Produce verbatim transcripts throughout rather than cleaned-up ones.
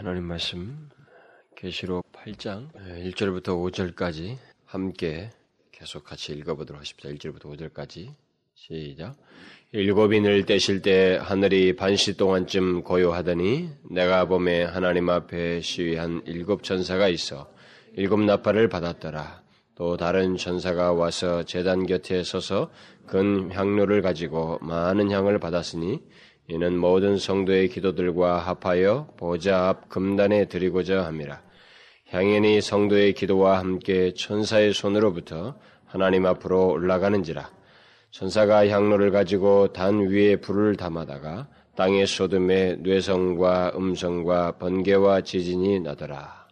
하나님 말씀 계시록 팔 장 일 절부터 오 절까지 함께 계속 같이 읽어보도록 하십시다. 일 절부터 오 절까지 시작. 일곱인을 떼실 때 하늘이 반시 동안쯤 고요하더니 내가 보매 하나님 앞에 시위한 일곱 천사가 있어 일곱 나팔을 받았더라. 또 다른 천사가 와서 제단 곁에 서서 큰 향로를 가지고 많은 향을 받았으니 이는 모든 성도의 기도들과 합하여 보좌 앞 금단에 드리고자 함이라. 향연이 성도의 기도와 함께 천사의 손으로부터 하나님 앞으로 올라가는지라. 천사가 향로를 가지고 단 위에 불을 담아다가 땅의 소듬에 뇌성과 음성과 번개와 지진이 나더라.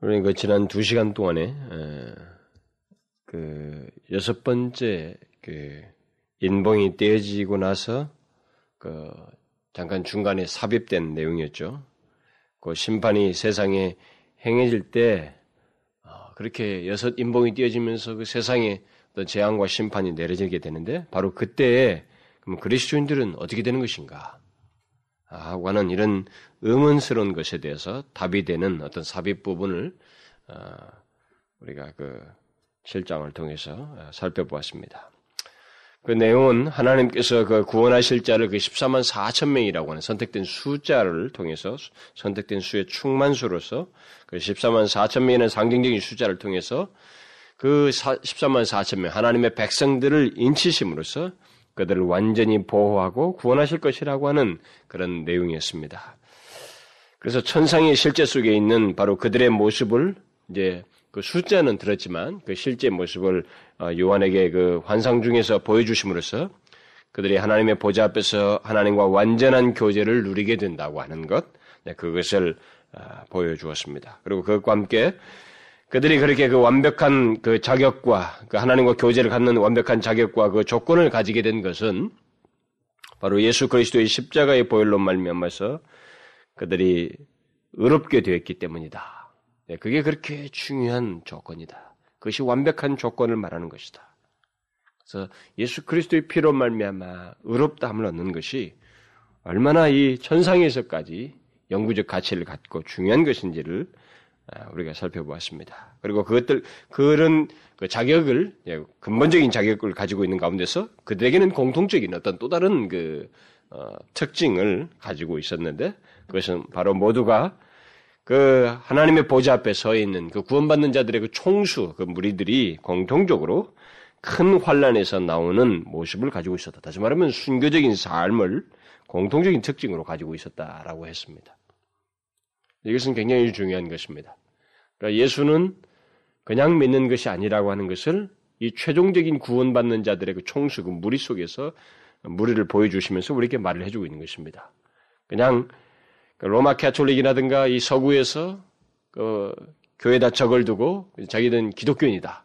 그러니까 지난 두 시간 동안에 그 여섯 번째 그 인봉이 떼어지고 나서 그 잠깐 중간에 삽입된 내용이었죠. 그 심판이 세상에 행해질 때 그렇게 여섯 인봉이 떼어지면서 그 세상에 어떤 재앙과 심판이 내려지게 되는데 바로 그때에 그럼 그리스도인들은 어떻게 되는 것인가 하고 하는 이런 의문스러운 것에 대해서 답이 되는 어떤 삽입 부분을 우리가 그 칠 장을 통해서 살펴보았습니다. 그 내용은 하나님께서 그 구원하실 자를 그 십사만 사천 명이라고 하는 선택된 숫자를 통해서 선택된 수의 충만수로서 그 십사만 사천 명이라는 상징적인 숫자를 통해서 그 십사만 사천 명 하나님의 백성들을 인치심으로써 그들을 완전히 보호하고 구원하실 것이라고 하는 그런 내용이었습니다. 그래서 천상의 실제 속에 있는 바로 그들의 모습을 이제 그 숫자는 들었지만 그 실제 모습을 요한에게 그 환상 중에서 보여주심으로써 그들이 하나님의 보좌 앞에서 하나님과 완전한 교제를 누리게 된다고 하는 것, 그것을 보여주었습니다. 그리고 그것과 함께 그들이 그렇게 그 완벽한 그 자격과 그 하나님과 교제를 갖는 완벽한 자격과 그 조건을 가지게 된 것은 바로 예수 그리스도의 십자가의 보혈로 말미암아서 그들이 의롭게 되었기 때문이다. 그게 그렇게 중요한 조건이다. 그것이 완벽한 조건을 말하는 것이다. 그래서 예수 그리스도의 피로 말미암아 의롭다함을 얻는 것이 얼마나 이 천상에서까지 영구적 가치를 갖고 중요한 것인지를 우리가 살펴보았습니다. 그리고 그것들 그런 그 자격을 근본적인 자격을 가지고 있는 가운데서 그들에게는 공통적인 어떤 또 다른 그 어, 특징을 가지고 있었는데 그것은 바로 모두가 그 하나님의 보좌 앞에 서 있는 그 구원받는 자들의 그 총수, 그 무리들이 공통적으로 큰 환난에서 나오는 모습을 가지고 있었다. 다시 말하면 순교적인 삶을 공통적인 특징으로 가지고 있었다라고 했습니다. 이것은 굉장히 중요한 것입니다. 그러니까 예수는 그냥 믿는 것이 아니라고 하는 것을 이 최종적인 구원받는 자들의 그 총수, 그 무리 속에서 무리를 보여주시면서 우리에게 말을 해주고 있는 것입니다. 그냥 로마 가톨릭이라든가 이 서구에서 그 교회에다 적을 두고 자기는 기독교인이다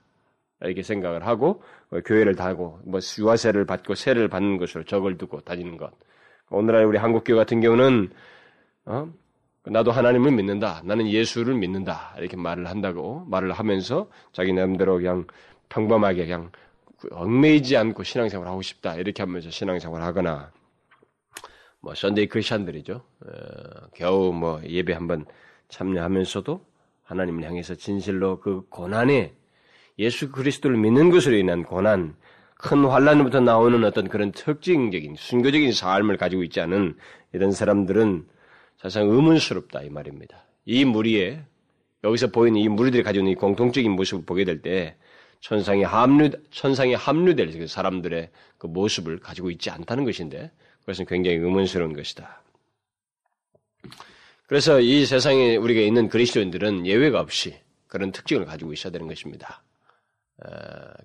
이렇게 생각을 하고 교회를 다니고 뭐 유아세를 받고 세를 받는 것으로 적을 두고 다니는 것. 오늘날 우리 한국교회 같은 경우는 어? 나도 하나님을 믿는다, 나는 예수를 믿는다 이렇게 말을 한다고 말을 하면서 자기 나름대로 그냥 평범하게 그냥 얽매이지 않고 신앙생활을 하고 싶다 이렇게 하면서 신앙생활을 하거나. 뭐 선데이 크리스천들이죠. 어, 겨우 뭐 예배 한번 참여하면서도 하나님을 향해서 진실로 그 고난에 예수 그리스도를 믿는 것으로 인한 고난, 큰 환난부터 나오는 어떤 그런 특징적인 순교적인 삶을 가지고 있지 않은 이런 사람들은 사실상 의문스럽다 이 말입니다. 이 무리에 여기서 보이는 이 무리들이 가지고 있는 이 공통적인 모습을 보게 될 때 천상에 합류 천상에 합류될 사람들의 그 모습을 가지고 있지 않다는 것인데. 그것은 굉장히 의문스러운 것이다. 그래서 이 세상에 우리가 있는 그리스도인들은 예외가 없이 그런 특징을 가지고 있어야 되는 것입니다.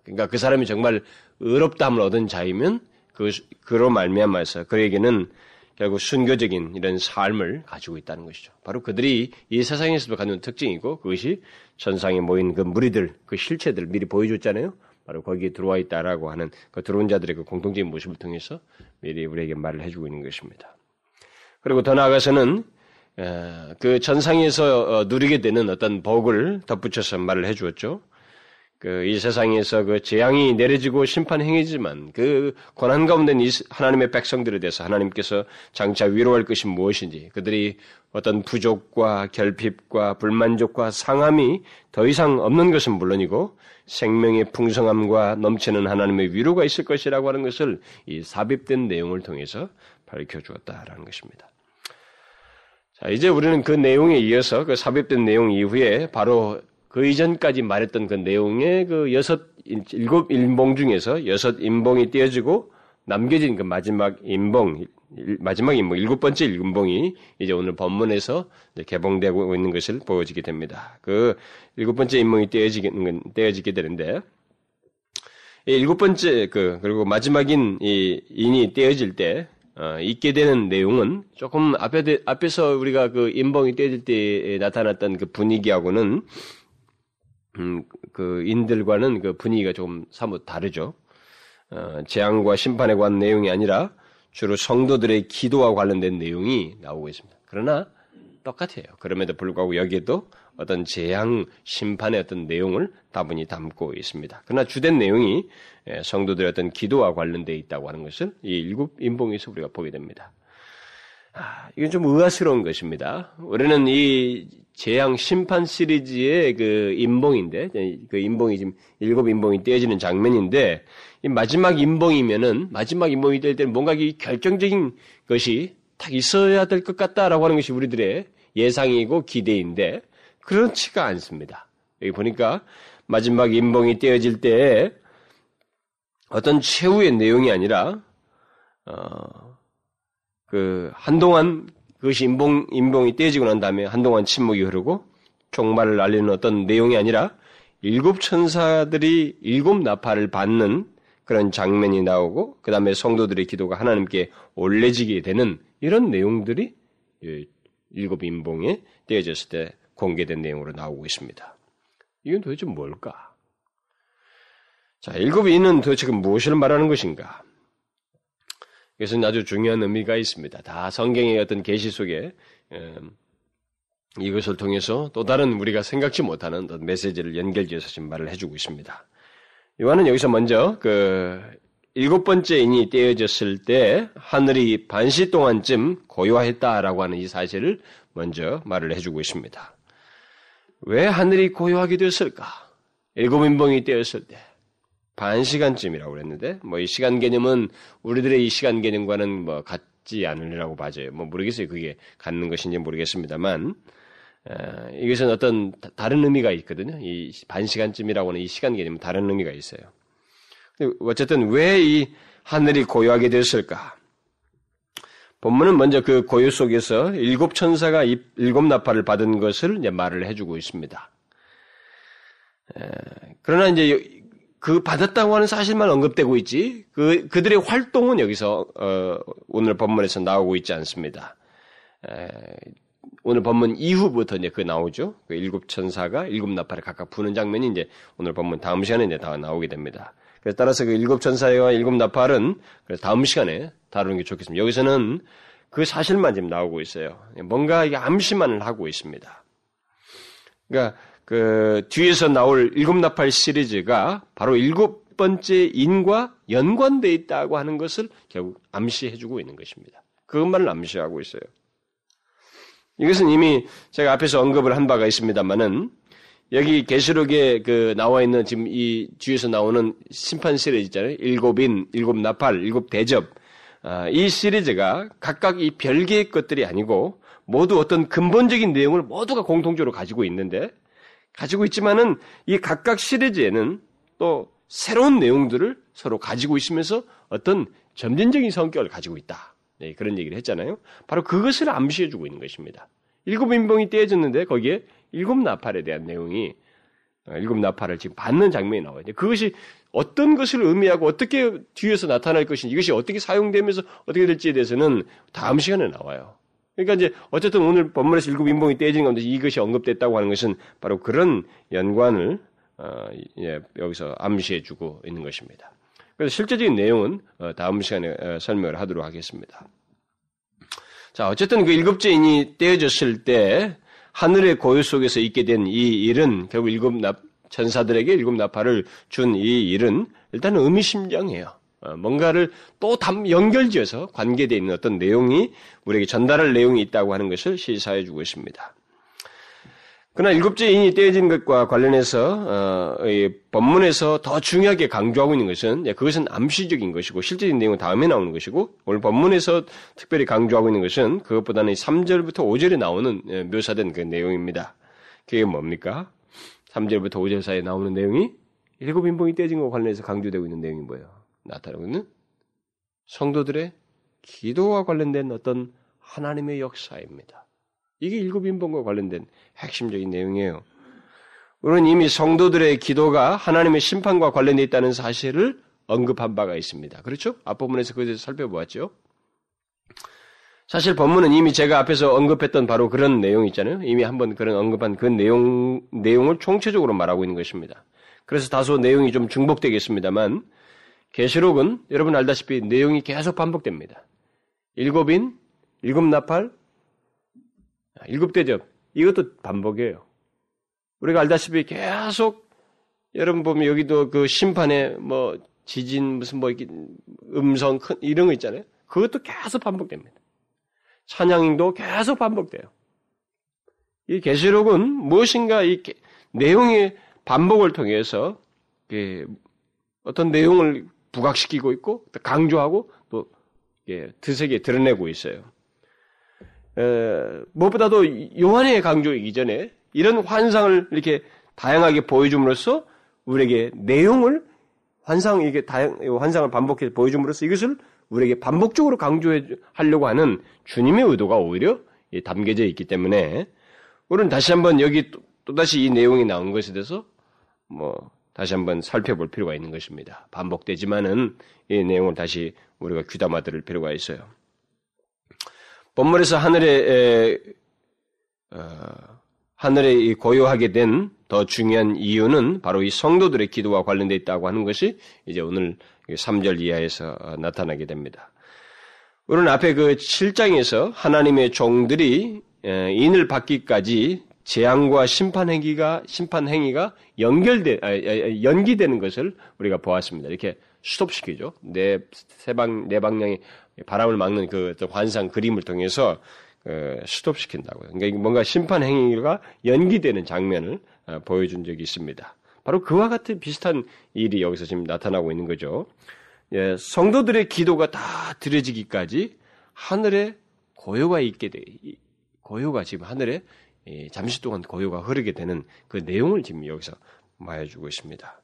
그러니까 그 사람이 정말 의롭다함을 얻은 자이면 그, 그로 말미암아서 그에게는 결국 순교적인 이런 삶을 가지고 있다는 것이죠. 바로 그들이 이 세상에서도 갖는 특징이고 그것이 천상에 모인 그 무리들, 그 실체들 미리 보여줬잖아요. 바로 거기에 들어와 있다라고 하는 그 들어온 자들의 그 공통적인 모습을 통해서 미리 우리에게 말을 해주고 있는 것입니다. 그리고 더 나아가서는 그 천상에서 누리게 되는 어떤 복을 덧붙여서 말을 해주었죠. 그 이 세상에서 그 재앙이 내려지고 심판 행해지만 그 고난 가운데 하나님의 백성들에 대해서 하나님께서 장차 위로할 것이 무엇인지, 그들이 어떤 부족과 결핍과 불만족과 상함이 더 이상 없는 것은 물론이고 생명의 풍성함과 넘치는 하나님의 위로가 있을 것이라고 하는 것을 이 삽입된 내용을 통해서 밝혀주었다라는 것입니다. 자, 이제 우리는 그 내용에 이어서 그 삽입된 내용 이후에 바로 그 이전까지 말했던 그 내용의 그 여섯, 일곱 인봉 중에서 여섯 인봉이 떼어지고 남겨진 그 마지막 인봉, 일, 마지막 인봉, 일곱 번째 인봉이 이제 오늘 본문에서 이제 개봉되고 있는 것을 보여지게 됩니다. 그 일곱 번째 인봉이 떼어지게, 떼어지게 되는데, 이 일곱 번째, 그, 그리고 마지막인 이 인이 떼어질 때, 어, 있게 되는 내용은 조금 앞에, 대, 앞에서 우리가 그 인봉이 떼어질 때 나타났던 그 분위기하고는 음, 그 인들과는 그 분위기가 조금 사뭇 다르죠. 어, 재앙과 심판에 관한 내용이 아니라 주로 성도들의 기도와 관련된 내용이 나오고 있습니다. 그러나 똑같아요. 그럼에도 불구하고 여기에도 어떤 재앙, 심판의 어떤 내용을 다분히 담고 있습니다. 그러나 주된 내용이 성도들의 어떤 기도와 관련되어 있다고 하는 것을 이 일곱 인봉에서 우리가 보게 됩니다. 아, 이건 좀 의아스러운 것입니다. 우리는 이 재앙 심판 시리즈의 그 인봉인데, 그 인봉이 지금 일곱 인봉이 떼어지는 장면인데, 이 마지막 인봉이면은, 마지막 인봉이 뗄 때는 뭔가 이 결정적인 것이 딱 있어야 될 것 같다라고 하는 것이 우리들의 예상이고 기대인데, 그렇지가 않습니다. 여기 보니까 마지막 인봉이 떼어질 때 어떤 최후의 내용이 아니라, 어, 그, 한동안 그것이 인봉, 인봉이 떼어지고 난 다음에 한동안 침묵이 흐르고 종말을 알리는 어떤 내용이 아니라 일곱 천사들이 일곱 나팔을 받는 그런 장면이 나오고 그 다음에 성도들의 기도가 하나님께 올려지게 되는 이런 내용들이 일곱 인봉에 떼어졌을 때 공개된 내용으로 나오고 있습니다. 이건 도대체 뭘까? 자, 일곱 인은 도대체 무엇을 말하는 것인가? 이것은 아주 중요한 의미가 있습니다. 다 성경의 어떤 계시 속에 음, 이것을 통해서 또 다른 우리가 생각지 못하는 메시지를 연결지어서 지금 말을 해주고 있습니다. 요한은 여기서 먼저 그 일곱 번째 인이 떼어졌을 때 하늘이 반시 동안쯤 고요하였다라고 하는 이 사실을 먼저 말을 해주고 있습니다. 왜 하늘이 고요하게 되었을까? 일곱 인봉이 떼었을 때. 반 시간쯤이라고 그랬는데, 뭐, 이 시간 개념은 우리들의 이 시간 개념과는 뭐, 같지 않으리라고 봐져요. 뭐, 모르겠어요. 그게 갖는 것인지 모르겠습니다만, 어, 이것은 어떤 다, 다른 의미가 있거든요. 이 반 시간쯤이라고 하는 이 시간 개념은 다른 의미가 있어요. 어쨌든, 왜 이 하늘이 고요하게 되었을까? 본문은 먼저 그 고요 속에서 일곱 천사가 일곱 나팔을 받은 것을 이제 말을 해주고 있습니다. 에, 그러나 이제, 그 받았다고 하는 사실만 언급되고 있지 그 그들의 활동은 여기서 어, 오늘 본문에서 나오고 있지 않습니다. 에, 오늘 본문 이후부터 이제 그 나오죠. 그 일곱 천사가 일곱 나팔에 각각 부는 장면이 이제 오늘 본문 다음 시간에 이제 다 나오게 됩니다. 그래서 따라서 그 일곱 천사와 일곱 나팔은 그래서 다음 시간에 다루는 게 좋겠습니다. 여기서는 그 사실만 지금 나오고 있어요. 뭔가 이게 암시만을 하고 있습니다. 그러니까. 그 뒤에서 나올 일곱 나팔 시리즈가 바로 일곱 번째 인과 연관되어 있다고 하는 것을 결국 암시해주고 있는 것입니다. 그것만을 암시하고 있어요. 이것은 이미 제가 앞에서 언급을 한 바가 있습니다만은 여기 계시록에 그 나와 있는 지금 이 뒤에서 나오는 심판 시리즈 있잖아요. 일곱 인, 일곱 나팔, 일곱 대접. 아, 이 시리즈가 각각 이 별개의 것들이 아니고 모두 어떤 근본적인 내용을 모두가 공통적으로 가지고 있는데 가지고 있지만은 이 각각 시리즈에는 또 새로운 내용들을 서로 가지고 있으면서 어떤 점진적인 성격을 가지고 있다. 네, 그런 얘기를 했잖아요. 바로 그것을 암시해주고 있는 것입니다. 일곱 인봉이 떼어졌는데 거기에 일곱 나팔에 대한 내용이 일곱 나팔을 지금 받는 장면이 나와요. 그것이 어떤 것을 의미하고 어떻게 뒤에서 나타날 것인지 이것이 어떻게 사용되면서 어떻게 될지에 대해서는 다음 시간에 나와요. 그러니까 이제 어쨌든 오늘 본문에서 일곱 인봉이 떼어진 가운데 이것이 언급됐다고 하는 것은 바로 그런 연관을 어, 예, 여기서 암시해주고 있는 것입니다. 그래서 실제적인 내용은 어, 다음 시간에 어, 설명을 하도록 하겠습니다. 자, 어쨌든 그 일곱째 인이 떼어졌을 때 하늘의 고요 속에서 있게 된 이 일은 결국 일곱 나, 전사들에게 일곱 나팔을 준 이 일은 일단은 의미심장해요. 뭔가를 또 연결지어서 관계되어 있는 어떤 내용이 우리에게 전달할 내용이 있다고 하는 것을 시사해 주고 있습니다. 그러나 일곱째 인이 떼어진 것과 관련해서 어, 이 본문에서 더 중요하게 강조하고 있는 것은 그것은 암시적인 것이고 실제적인 내용은 다음에 나오는 것이고 오늘 본문에서 특별히 강조하고 있는 것은 그것보다는 삼 절부터 오 절에 나오는 묘사된 그 내용입니다. 그게 뭡니까? 삼 절부터 오 절 사이에 나오는 내용이 일곱 인봉이 떼어진 것과 관련해서 강조되고 있는 내용이 뭐예요? 나타나고 있는 성도들의 기도와 관련된 어떤 하나님의 역사입니다. 이게 일곱 인봉과 관련된 핵심적인 내용이에요. 우리는 이미 성도들의 기도가 하나님의 심판과 관련되어 있다는 사실을 언급한 바가 있습니다. 그렇죠? 앞부분에서 그것을 살펴보았죠. 사실 본문은 이미 제가 앞에서 언급했던 바로 그런 내용 있잖아요. 이미 한번 그런 언급한 그 내용, 내용을 총체적으로 말하고 있는 것입니다. 그래서 다소 내용이 좀 중복되겠습니다만 계시록은 여러분 알다시피 내용이 계속 반복됩니다. 일곱인, 일곱 나팔, 일곱 대접, 이것도 반복이에요. 우리가 알다시피 계속, 여러분 보면 여기도 그 심판에 뭐 지진, 무슨 뭐 음성, 큰, 이런 거 있잖아요. 그것도 계속 반복됩니다. 찬양도 계속 반복돼요. 이 계시록은 무엇인가 이 내용의 반복을 통해서 어떤 내용을 부각시키고 있고, 강조하고, 또 드세게 드러내고 있어요. 에, 무엇보다도 요한의 강조 이전에 이런 환상을 이렇게 다양하게 보여줌으로써 우리에게 내용을 환상 이게 다양 환상을 반복해서 보여줌으로써 이것을 우리에게 반복적으로 강조하려고 하는 주님의 의도가 오히려 담겨져 있기 때문에 우리는 다시 한번 여기 또, 또 다시 이 내용이 나온 것에 대해서 뭐 다시 한번 살펴볼 필요가 있는 것입니다. 반복되지만은 이 내용을 다시 우리가 귀담아 들을 필요가 있어요. 본문에서 하늘에, 에, 어, 하늘에 고요하게 된 더 중요한 이유는 바로 이 성도들의 기도와 관련되어 있다고 하는 것이 이제 오늘 삼 절 이하에서 나타나게 됩니다. 우리는 앞에 그 칠 장에서 하나님의 종들이 인을 받기까지 재앙과 심판행위가, 심판행위가 연결되, 아, 연기되는 것을 우리가 보았습니다. 이렇게 스톱시키죠. 네, 세 방, 네 방향의 바람을 막는 그 환상 그림을 통해서 스톱시킨다고요. 그러니까 뭔가 심판 행위가 연기되는 장면을 보여준 적이 있습니다. 바로 그와 같은 비슷한 일이 여기서 지금 나타나고 있는 거죠. 예, 성도들의 기도가 다 들어지기까지 하늘에 고요가 있게 돼, 고요가 지금 하늘에 잠시 동안 고요가 흐르게 되는 그 내용을 지금 여기서 말해주고 있습니다.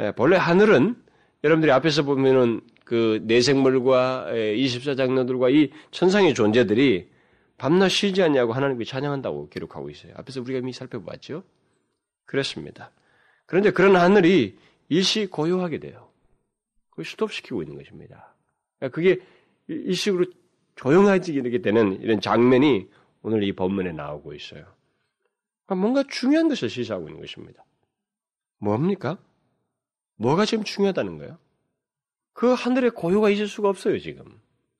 예, 본래 하늘은 여러분들이 앞에서 보면은 그 내생물과 이십사 장로들과 이 천상의 존재들이 밤낮 쉬지 않냐고 하나님께 찬양한다고 기록하고 있어요. 앞에서 우리가 이미 살펴봤죠? 그렇습니다. 그런데 그런 하늘이 일시 고요하게 돼요. 그걸 스톱시키고 있는 것입니다. 그게 일시적으로 조용해지게 되는 이런 장면이 오늘 이 본문에 나오고 있어요. 뭔가 중요한 것을 시사하고 있는 것입니다. 뭡니까? 뭐가 지금 중요하다는 거예요? 그 하늘에 고요가 있을 수가 없어요, 지금.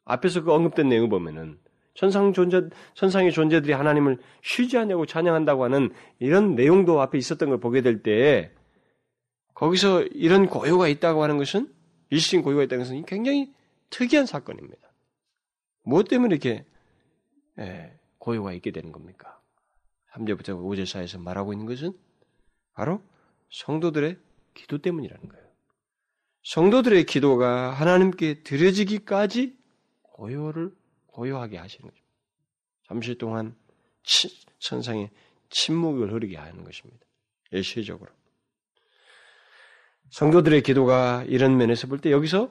앞에서 그 언급된 내용을 보면은, 천상 존재, 천상의 존재들이 하나님을 쉬지 않냐고 찬양한다고 하는 이런 내용도 앞에 있었던 걸 보게 될 때에, 거기서 이런 고요가 있다고 하는 것은, 일시적인 고요가 있다는 것은 굉장히 특이한 사건입니다. 무엇 때문에 이렇게, 예, 고요가 있게 되는 겁니까? 삼 절부터 오 절 사이에서 말하고 있는 것은, 바로 성도들의 기도 때문이라는 거예요. 성도들의 기도가 하나님께 드려지기까지 고요를 고요하게 하시는 거죠. 잠시 동안 치, 천상에 침묵을 흐르게 하는 것입니다. 일시적으로. 성도들의 기도가 이런 면에서 볼 때 여기서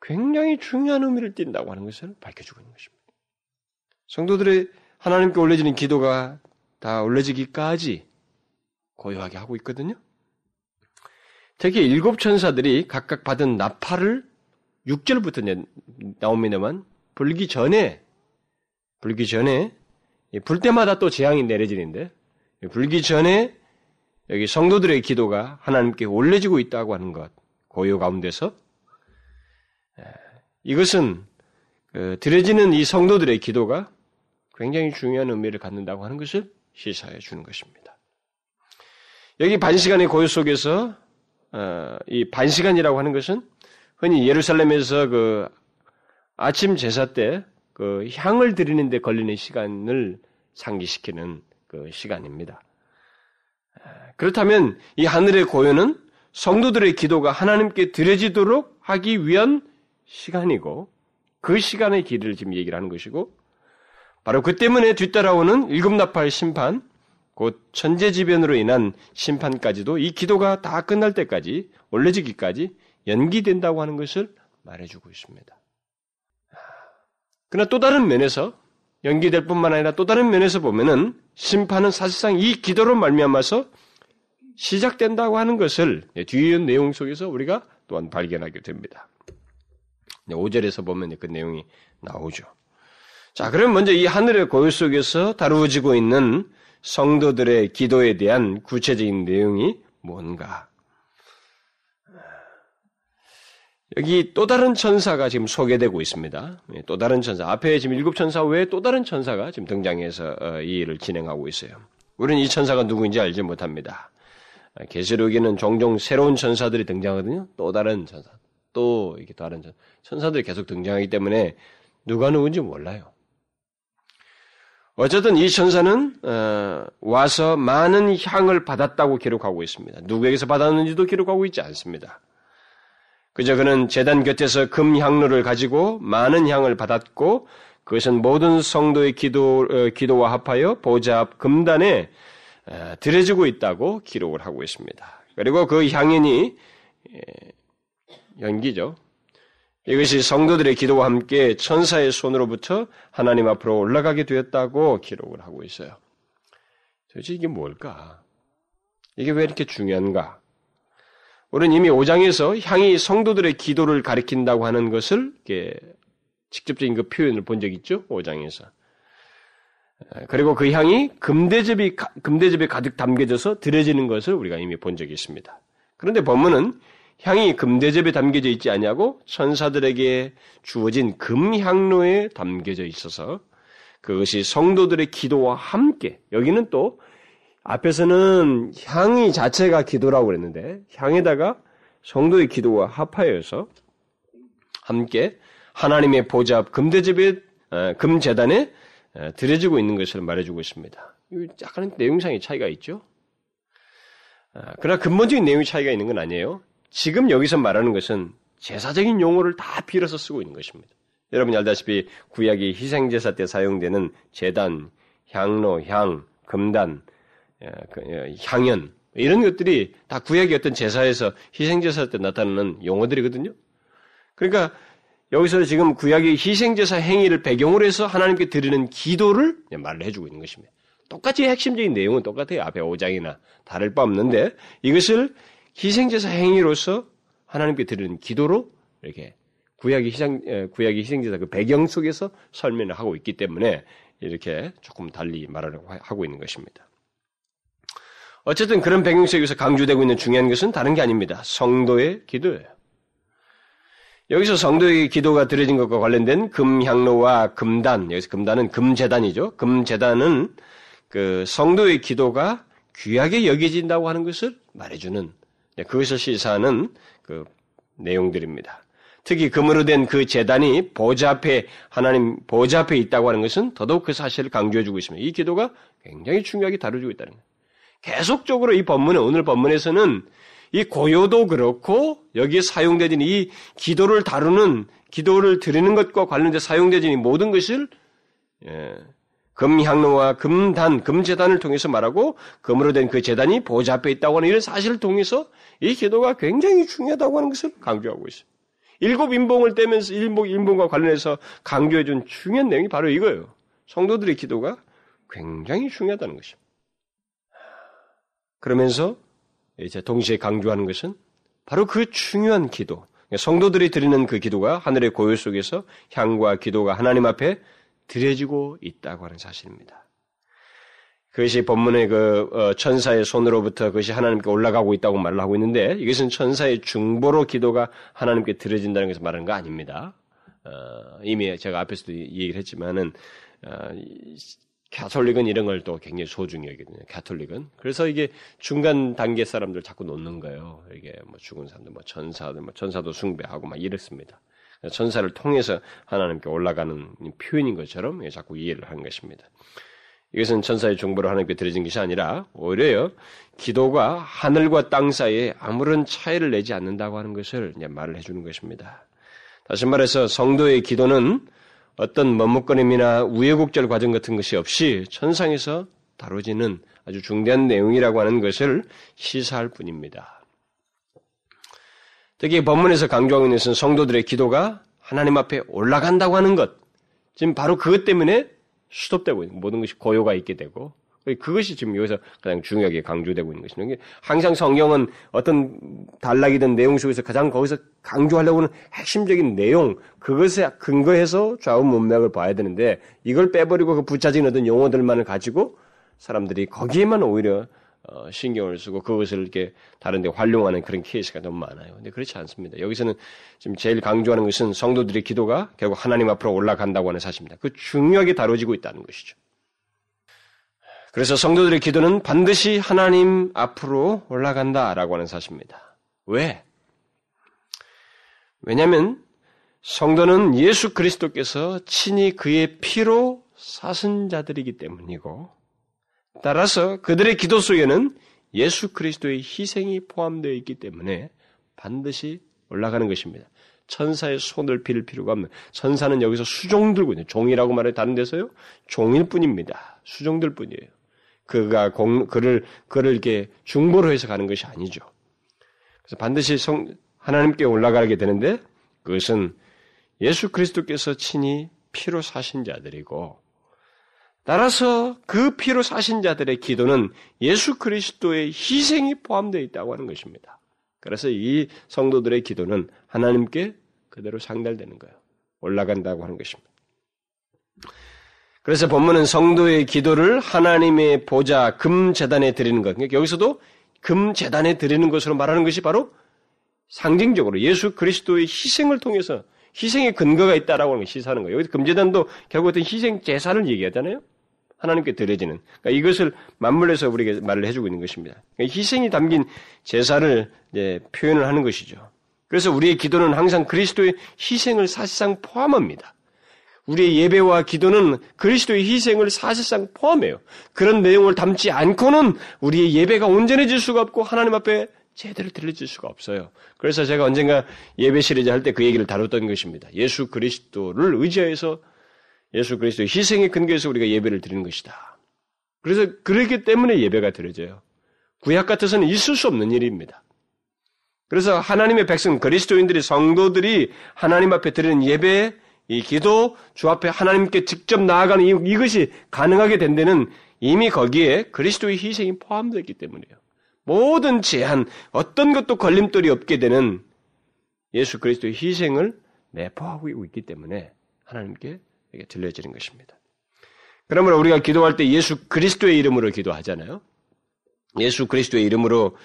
굉장히 중요한 의미를 띈다고 하는 것을 밝혀주고 있는 것입니다. 성도들의 하나님께 올려지는 기도가 다 올려지기까지 고요하게 하고 있거든요. 특히 일곱 천사들이 각각 받은 나팔을 육 절부터 나옵니다만 불기 전에 불기 전에 불 때마다 또 재앙이 내려지는데 불기 전에 여기 성도들의 기도가 하나님께 올려지고 있다고 하는 것 고요 가운데서 이것은 그 드려지는 이 성도들의 기도가 굉장히 중요한 의미를 갖는다고 하는 것을 시사해 주는 것입니다. 여기 반시간의 고유 속에서 이 반시간이라고 하는 것은 흔히 예루살렘에서 그 아침 제사 때 그 향을 드리는 데 걸리는 시간을 상기시키는 그 시간입니다. 그렇다면 이 하늘의 고유는 성도들의 기도가 하나님께 드려지도록 하기 위한 시간이고 그 시간의 길을 지금 얘기를 하는 것이고 바로 그 때문에 뒤따라오는 일곱 나팔 심판, 곧 천재지변으로 인한 심판까지도 이 기도가 다 끝날 때까지, 올려지기까지 연기된다고 하는 것을 말해주고 있습니다. 그러나 또 다른 면에서 연기될 뿐만 아니라 또 다른 면에서 보면은 심판은 사실상 이 기도로 말미암아서 시작된다고 하는 것을 뒤에 내용 속에서 우리가 또한 발견하게 됩니다. 오 절에서 보면 그 내용이 나오죠. 자, 그럼 먼저 이 하늘의 고유 속에서 다루어지고 있는 성도들의 기도에 대한 구체적인 내용이 뭔가. 여기 또 다른 천사가 지금 소개되고 있습니다. 또 다른 천사, 앞에 지금 일곱 천사 외에 또 다른 천사가 지금 등장해서 이 일을 진행하고 있어요. 우리는 이 천사가 누구인지 알지 못합니다. 계시록에는 종종 새로운 천사들이 등장하거든요. 또 다른 천사, 또 이렇게 다른 천사, 천사들이 계속 등장하기 때문에 누가 누군지 몰라요. 어쨌든 이 천사는 와서 많은 향을 받았다고 기록하고 있습니다. 누구에게서 받았는지도 기록하고 있지 않습니다. 그저 그는 제단 곁에서 금 향로를 가지고 많은 향을 받았고 그것은 모든 성도의 기도, 기도와 합하여 보좌 앞 금단에 드려지고 있다고 기록을 하고 있습니다. 그리고 그 향연이 연기죠. 이것이 성도들의 기도와 함께 천사의 손으로부터 하나님 앞으로 올라가게 되었다고 기록을 하고 있어요. 도대체 이게 뭘까? 이게 왜 이렇게 중요한가? 우리는 이미 오 장에서 향이 성도들의 기도를 가리킨다고 하는 것을 이렇게 직접적인 그 표현을 본 적 있죠? 오 장에서. 그리고 그 향이 금대접이, 금대접에 가득 담겨져서 드려지는 것을 우리가 이미 본 적이 있습니다. 그런데 본문은 향이 금대접에 담겨져 있지 않냐고 천사들에게 주어진 금향로에 담겨져 있어서 그것이 성도들의 기도와 함께, 여기는 또 앞에서는 향이 자체가 기도라고 그랬는데 향에다가 성도의 기도와 합하여서 함께 하나님의 보좌 앞 금대접에 금제단에 드려지고 있는 것을 말해주고 있습니다. 약간은 내용상의 차이가 있죠. 그러나 근본적인 내용의 차이가 있는 건 아니에요. 지금 여기서 말하는 것은 제사적인 용어를 다 빌어서 쓰고 있는 것입니다. 여러분이 알다시피 구약이 희생제사 때 사용되는 제단, 향로, 향, 금단, 향연 이런 것들이 다 구약의 어떤 제사에서 희생제사 때 나타나는 용어들이거든요. 그러니까 여기서 지금 구약의 희생제사 행위를 배경으로 해서 하나님께 드리는 기도를 말을 해주고 있는 것입니다. 똑같이 핵심적인 내용은 똑같아요. 앞에 오 장이나 다를 바 없는데 이것을 희생제사 행위로서 하나님께 드리는 기도로 이렇게 구약의 희생, 구약의 희생제사 그 배경 속에서 설명을 하고 있기 때문에 이렇게 조금 달리 말하려고 하고 있는 것입니다. 어쨌든 그런 배경 속에서 강조되고 있는 중요한 것은 다른 게 아닙니다. 성도의 기도예요. 여기서 성도의 기도가 드려진 것과 관련된 금향로와 금단, 여기서 금단은 금제단이죠. 금제단은 그 성도의 기도가 귀하게 여겨진다고 하는 것을 말해주는, 그것을 시사하는 그 내용들입니다. 특히 금으로 된 그 제단이 보좌 앞에, 하나님 보좌 앞에 있다고 하는 것은 더더욱 그 사실을 강조해주고 있습니다. 이 기도가 굉장히 중요하게 다루어지고 있다는 거예요. 계속적으로 이 본문에, 오늘 본문에서는 이 고요도 그렇고 여기에 사용되는 이 기도를 다루는, 기도를 드리는 것과 관련돼 사용되는 이 모든 것을 예, 금향로와 금단, 금제단을 통해서 말하고 금으로 된 그 제단이 보좌 앞에 있다고 하는 이런 사실을 통해서 이 기도가 굉장히 중요하다고 하는 것을 강조하고 있어요. 일곱 인봉을 떼면서 일곱 인봉과 관련해서 강조해준 중요한 내용이 바로 이거예요. 성도들의 기도가 굉장히 중요하다는 것입니다. 그러면서 이제 동시에 강조하는 것은 바로 그 중요한 기도, 성도들이 드리는 그 기도가 하늘의 고요 속에서 향과 기도가 하나님 앞에 드려지고 있다고 하는 사실입니다. 그것이 본문의 그 천사의 손으로부터 그것이 하나님께 올라가고 있다고 말을 하고 있는데 이것은 천사의 중보로 기도가 하나님께 드려진다는 것을 말하는 거 아닙니다. 어, 이미 제가 앞에서도 얘기를 했지만은 어, 가톨릭은 이런 걸 또 굉장히 소중히 여기거든요. 가톨릭은. 그래서 이게 중간 단계 사람들 자꾸 놓는 거예요. 이게 뭐 죽은 사람들, 뭐 전사들, 뭐 전사도 숭배하고 막 이랬습니다. 전사를 통해서 하나님께 올라가는 표현인 것처럼 자꾸 이해를 하는 것입니다. 이것은 천사의 정보를 하나님께 드려진 것이 아니라 오히려 기도가 하늘과 땅 사이에 아무런 차이를 내지 않는다고 하는 것을 이제 말을 해주는 것입니다. 다시 말해서 성도의 기도는 어떤 머뭇거림이나 우여곡절 과정 같은 것이 없이 천상에서 다뤄지는 아주 중대한 내용이라고 하는 것을 시사할 뿐입니다. 특히 본문에서 강조하고 있는 것은 성도들의 기도가 하나님 앞에 올라간다고 하는 것. 지금 바로 그것 때문에 수톱되고 있는 모든 것이 고요가 있게 되고 그것이 지금 여기서 가장 중요하게 강조되고 있는 것입니다. 항상 성경은 어떤 단락이든 내용 속에서 가장 거기서 강조하려고 하는 핵심적인 내용 그것에 근거해서 좌우 문맥을 봐야 되는데 이걸 빼버리고 그 부차적인 어떤 용어들만을 가지고 사람들이 거기에만 오히려 어, 신경을 쓰고 그것을 이렇게 다른 데 활용하는 그런 케이스가 너무 많아요. 근데 그렇지 않습니다. 여기서는 지금 제일 강조하는 것은 성도들의 기도가 결국 하나님 앞으로 올라간다고 하는 사실입니다. 그 중요하게 다뤄지고 있다는 것이죠. 그래서 성도들의 기도는 반드시 하나님 앞으로 올라간다라고 하는 사실입니다. 왜? 왜냐하면 성도는 예수 그리스도께서 친히 그의 피로 사신 자들이기 때문이고 따라서 그들의 기도 속에는 예수 그리스도의 희생이 포함되어 있기 때문에 반드시 올라가는 것입니다. 천사의 손을 빌 필요가 없는, 천사는 여기서 수종 들고 있는, 종이라고 말해 다른 데서요, 종일 뿐입니다. 수종들 뿐이에요. 그가 공, 그를, 그를 이렇게 중보로 해서 가는 것이 아니죠. 그래서 반드시 성, 하나님께 올라가게 되는데 그것은 예수 그리스도께서 친히 피로 사신 자들이고 따라서 그 피로 사신 자들의 기도는 예수 그리스도의 희생이 포함되어 있다고 하는 것입니다. 그래서 이 성도들의 기도는 하나님께 그대로 상달되는 거예요. 올라간다고 하는 것입니다. 그래서 본문은 성도의 기도를 하나님의 보좌 금제단에 드리는 것. 여기서도 금제단에 드리는 것으로 말하는 것이 바로 상징적으로 예수 그리스도의 희생을 통해서 희생의 근거가 있다라고 하는 걸 시사하는 거예요. 여기서 금제단도 결국 어떤 희생 제사를 얘기하잖아요. 하나님께 드려지는. 그러니까 이것을 맞물려서 우리에게 말을 해주고 있는 것입니다. 그러니까 희생이 담긴 제사를 이제 표현을 하는 것이죠. 그래서 우리의 기도는 항상 그리스도의 희생을 사실상 포함합니다. 우리의 예배와 기도는 그리스도의 희생을 사실상 포함해요. 그런 내용을 담지 않고는 우리의 예배가 온전해질 수가 없고 하나님 앞에 제대로 들려질 수가 없어요. 그래서 제가 언젠가 예배 시리즈 할 때 그 얘기를 다뤘던 것입니다. 예수 그리스도를 의지해서 예수 그리스도의 희생의 근거에서 우리가 예배를 드리는 것이다. 그래서 그렇기 때문에 예배가 드려져요. 구약 같아서는 있을 수 없는 일입니다. 그래서 하나님의 백성, 그리스도인들이, 성도들이 하나님 앞에 드리는 예배, 이 기도, 주 앞에 하나님께 직접 나아가는 이것이 가능하게 된 데는 이미 거기에 그리스도의 희생이 포함되어 있기 때문이에요. 모든 제한, 어떤 것도 걸림돌이 없게 되는 예수 그리스도의 희생을 내포하고 있기 때문에 하나님께 들려지는 것입니다. 그러므로 우리가 기도할 때 예수 그리스도의 이름으로 기도하잖아요. 예수 그리스도의 이름으로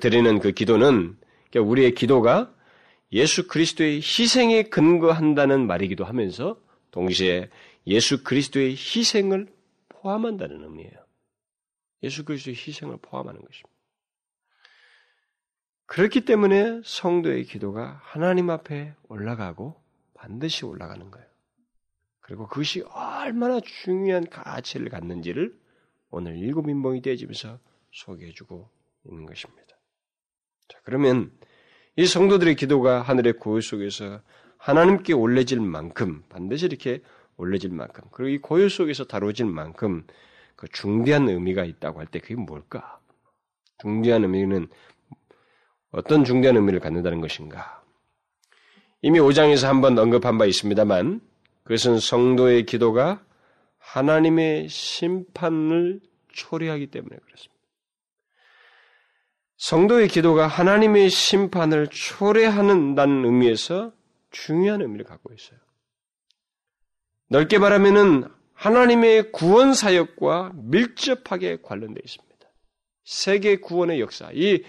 드리는 그 기도는 우리의 기도가 예수 그리스도의 희생에 근거한다는 말이기도 하면서 동시에 예수 그리스도의 희생을 포함한다는 의미예요. 예수 그리스도의 희생을 포함하는 것입니다. 그렇기 때문에 성도의 기도가 하나님 앞에 올라가고 반드시 올라가는 거예요. 그리고 그것이 얼마나 중요한 가치를 갖는지를 오늘 일곱 민봉이 떼어지면서 소개해주고 있는 것입니다. 자, 그러면 이 성도들의 기도가 하늘의 고요 속에서 하나님께 올려질 만큼, 반드시 이렇게 올려질 만큼, 그리고 이 고요 속에서 다뤄질 만큼 그 중대한 의미가 있다고 할 때 그게 뭘까? 중대한 의미는 어떤 중대한 의미를 갖는다는 것인가? 이미 오 장에서 한번 언급한 바 있습니다만 그것은 성도의 기도가 하나님의 심판을 초래하기 때문에 그렇습니다. 성도의 기도가 하나님의 심판을 초래한다는 의미에서 중요한 의미를 갖고 있어요. 넓게 말하면은 하나님의 구원 사역과 밀접하게 관련되어 있습니다. 세계 구원의 역사, 이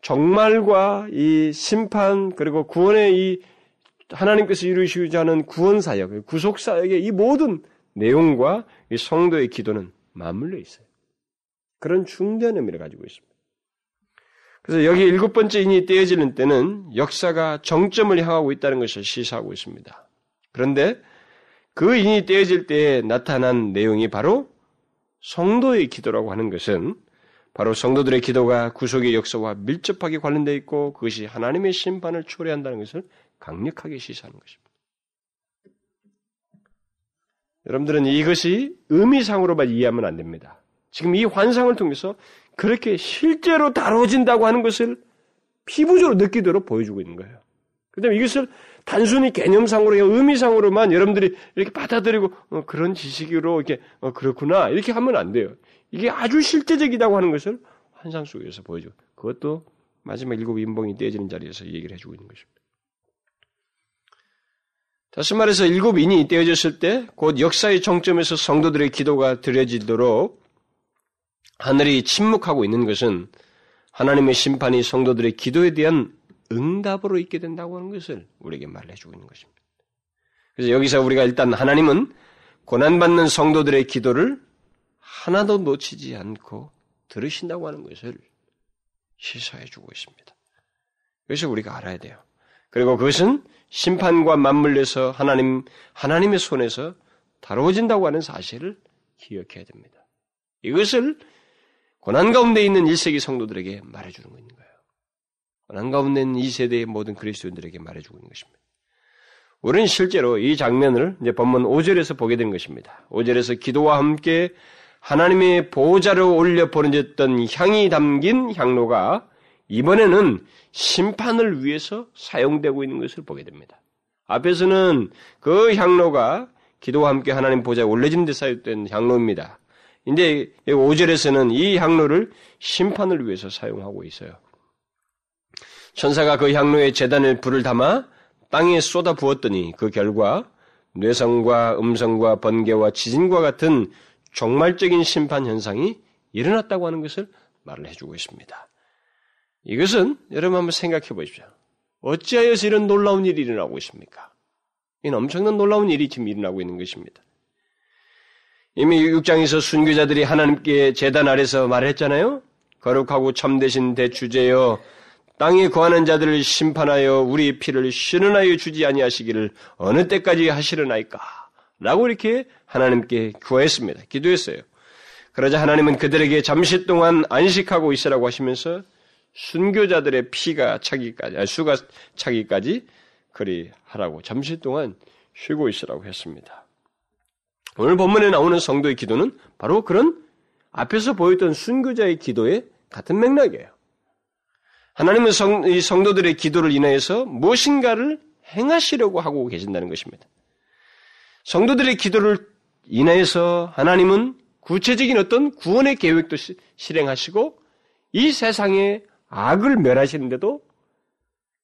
종말과 이 심판 그리고 구원의 이 하나님께서 이루시고자 하는 구원 사역, 구속 사역의 이 모든 내용과 이 성도의 기도는 맞물려 있어요. 그런 중대한 의미를 가지고 있습니다. 그래서 여기 일곱 번째 인이 떼어지는 때는 역사가 정점을 향하고 있다는 것을 시사하고 있습니다. 그런데 그 인이 떼어질 때에 나타난 내용이 바로 성도의 기도라고 하는 것은 바로 성도들의 기도가 구속의 역사와 밀접하게 관련되어 있고 그것이 하나님의 심판을 초래한다는 것을 강력하게 시사하는 것입니다. 여러분들은 이것이 의미상으로만 이해하면 안 됩니다. 지금 이 환상을 통해서 그렇게 실제로 다뤄진다고 하는 것을 피부적으로 느끼도록 보여주고 있는 거예요. 그다음에 이것을 단순히 개념상으로, 의미상으로만 여러분들이 이렇게 받아들이고 어, 그런 지식으로 이렇게 어, 그렇구나 이렇게 하면 안 돼요. 이게 아주 실제적이라고 하는 것을 환상 속에서 보여주고 그것도 마지막 일곱 인봉이 떼어지는 자리에서 얘기를 해주고 있는 것입니다. 다시 말해서 일곱 인이 떼어졌을 때 곧 역사의 정점에서 성도들의 기도가 드려지도록 하늘이 침묵하고 있는 것은 하나님의 심판이 성도들의 기도에 대한 응답으로 있게 된다고 하는 것을 우리에게 말해주고 있는 것입니다. 그래서 여기서 우리가 일단 하나님은 고난받는 성도들의 기도를 하나도 놓치지 않고 들으신다고 하는 것을 시사해주고 있습니다. 그래서 우리가 알아야 돼요. 그리고 그것은 심판과 맞물려서 하나님, 하나님의 손에서 다루어진다고 하는 사실을 기억해야 됩니다. 이것을 고난 가운데 있는 일 세기 성도들에게 말해주는 거 있는 거예요. 고난 가운데 있는 이 세대의 모든 그리스도인들에게 말해주고 있는 것입니다. 우리는 실제로 이 장면을 이제 본문 오 절에서 보게 된 것입니다. 오 절에서 기도와 함께 하나님의 보호자로 올려 보내졌던 향이 담긴 향로가 이번에는 심판을 위해서 사용되고 있는 것을 보게 됩니다. 앞에서는 그 향로가 기도와 함께 하나님 보호자에 올려진 데 사용된 향로입니다. 이제 오 절에서는 이 향로를 심판을 위해서 사용하고 있어요. 천사가 그 향로에 제단에 불을 담아 땅에 쏟아 부었더니 그 결과 뇌성과 음성과 번개와 지진과 같은 종말적인 심판 현상이 일어났다고 하는 것을 말을 해주고 있습니다. 이것은 여러분 한번 생각해 보십시오. 어찌하여서 이런 놀라운 일이 일어나고 있습니까? 이건 엄청난 놀라운 일이 지금 일어나고 있는 것입니다. 이미 육 장에서 순교자들이 하나님께 제단 아래서 말했잖아요. 거룩하고 참되신 대주제여 땅에 거하는 자들을 심판하여 우리 피를 신원하여 주지 아니하시기를 어느 때까지 하시려나이까 라고 이렇게 하나님께 구했습니다. 기도했어요. 그러자 하나님은 그들에게 잠시 동안 안식하고 있으라고 하시면서 순교자들의 피가 차기까지, 아니, 수가 차기까지 그리 하라고 잠시 동안 쉬고 있으라고 했습니다. 오늘 본문에 나오는 성도의 기도는 바로 그런 앞에서 보였던 순교자의 기도에 같은 맥락이에요. 하나님은 성, 이 성도들의 기도를 인하여서 무엇인가를 행하시려고 하고 계신다는 것입니다. 성도들의 기도를 인하여서 하나님은 구체적인 어떤 구원의 계획도 시, 실행하시고 이 세상의 악을 멸하시는데도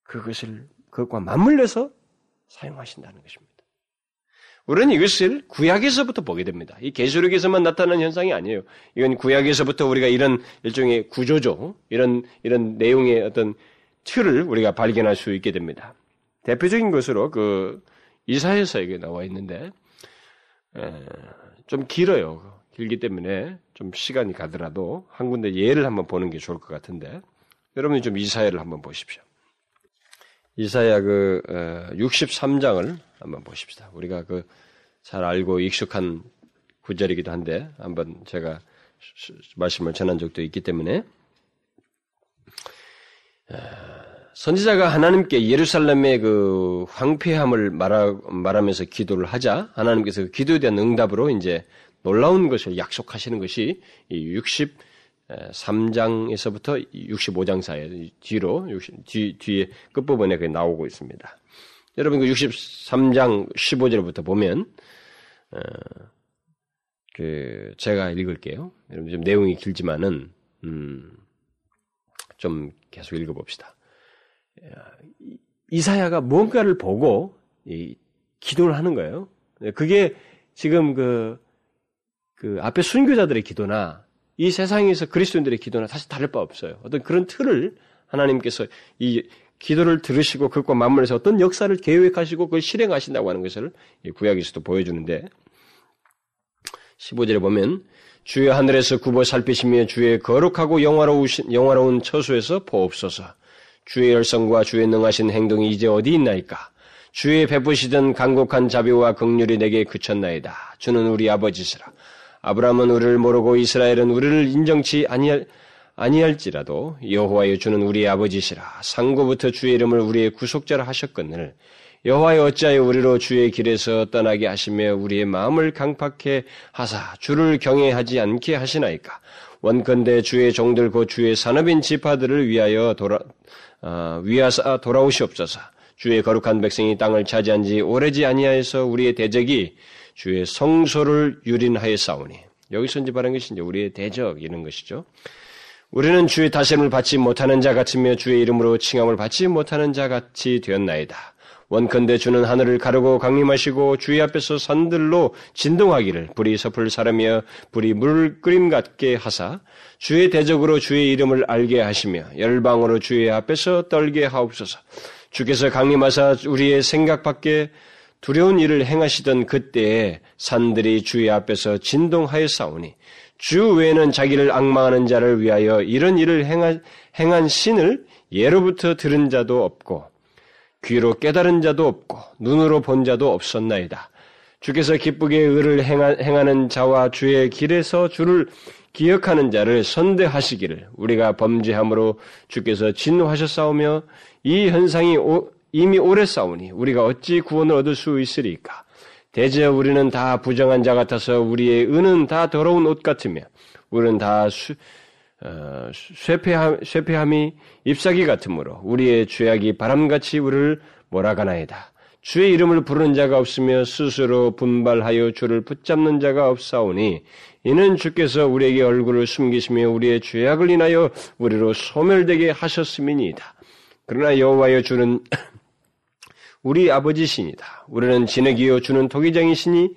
그것을, 그것과 맞물려서 사용하신다는 것입니다. 우리는 이것을 구약에서부터 보게 됩니다. 이 계시록에서만 나타나는 현상이 아니에요. 이건 구약에서부터 우리가 이런 일종의 구조죠. 이런, 이런 내용의 어떤 틀을 우리가 발견할 수 있게 됩니다. 대표적인 것으로 그 이사야서 여기 나와 있는데, 에, 좀 길어요. 길기 때문에 좀 시간이 가더라도 한 군데 예를 한번 보는 게 좋을 것 같은데, 여러분이 좀 이사야를 한번 보십시오. 이사야 그 육십삼 장을 한번 보십시다. 우리가 그 잘 알고 익숙한 구절이기도 한데 한번 제가 말씀을 전한 적도 있기 때문에 선지자가 하나님께 예루살렘의 그 황폐함을 말하, 말하면서 기도를 하자 하나님께서 그 기도에 대한 응답으로 이제 놀라운 것을 약속하시는 것이 이 육십삼 장에서부터 육십오 장 사이에 뒤로 육십, 뒤, 뒤에 끝부분에 그게 나오고 있습니다. 여러분 그 육십삼 장 십오 절부터 보면 어, 그 제가 읽을게요. 여러분 좀 내용이 길지만은 음, 좀 계속 읽어봅시다. 이사야가 뭔가를 보고 이, 기도를 하는 거예요. 그게 지금 그, 그 앞에 순교자들의 기도나 이 세상에서 그리스도인들의 기도나 사실 다를 바 없어요. 어떤 그런 틀을 하나님께서 이 기도를 들으시고 그것과 맞물려서 어떤 역사를 계획하시고 그걸 실행하신다고 하는 것을 구약에서도 보여주는데 십오 절에 보면 주의 하늘에서 굽어 살피시며 주의 거룩하고 영화로우신, 영화로운 처소에서 보옵소서. 주의 열성과 주의 능하신 행동이 이제 어디 있나이까? 주의 베푸시던 간곡한 자비와 긍휼이 내게 그쳤나이다. 주는 우리 아버지시라. 아브라함은 우리를 모르고 이스라엘은 우리를 인정치 아니할, 아니할지라도 여호와의 주는 우리 아버지시라. 상고부터 주의 이름을 우리의 구속자라 하셨거늘 여호와여 어찌하여 우리로 주의 길에서 떠나게 하시며 우리의 마음을 강팍해 하사 주를 경외하지 않게 하시나이까? 원컨대 주의 종들 곧 주의 산업인 지파들을 위하여 돌아 어, 위하사 돌아오시옵소서. 주의 거룩한 백성이 땅을 차지한 지 오래지 아니하여서 우리의 대적이 주의 성소를 유린하여 싸우니, 여기서 이제 말한 것이 이제 우리의 대적 이런 것이죠. 우리는 주의 다스림을 받지 못하는 자 같으며 주의 이름으로 칭함을 받지 못하는 자 같이 되었나이다. 원컨대 주는 하늘을 가르고 강림하시고 주의 앞에서 산들로 진동하기를 불이 섭을 사르며 불이 물끓임 같게 하사 주의 대적으로 주의 이름을 알게 하시며 열방으로 주의 앞에서 떨게 하옵소서. 주께서 강림하사 우리의 생각밖에 두려운 일을 행하시던 그때에 산들이 주의 앞에서 진동하여 싸우니 주 외에는 자기를 악망하는 자를 위하여 이런 일을 행한, 행한 신을 예로부터 들은 자도 없고 귀로 깨달은 자도 없고 눈으로 본 자도 없었나이다. 주께서 기쁘게 의를 행하는 자와 주의 길에서 주를 기억하는 자를 선대하시기를 우리가 범죄함으로 주께서 진노하셨사오며 이 현상이 오, 이미 오래 싸우니 우리가 어찌 구원을 얻을 수 있으리까? 대제 우리는 다 부정한 자 같아서 우리의 은은 다 더러운 옷 같으며 우리는 다 수, 어, 쇠폐함, 쇠폐함이 잎사귀 같으므로 우리의 죄악이 바람같이 우리를 몰아가나이다. 주의 이름을 부르는 자가 없으며 스스로 분발하여 주를 붙잡는 자가 없사오니 이는 주께서 우리에게 얼굴을 숨기시며 우리의 죄악을 인하여 우리로 소멸되게 하셨음이니이다. 그러나 여호와여 주는 우리 아버지시니다. 우리는 진흙이요 주는 토기장이시니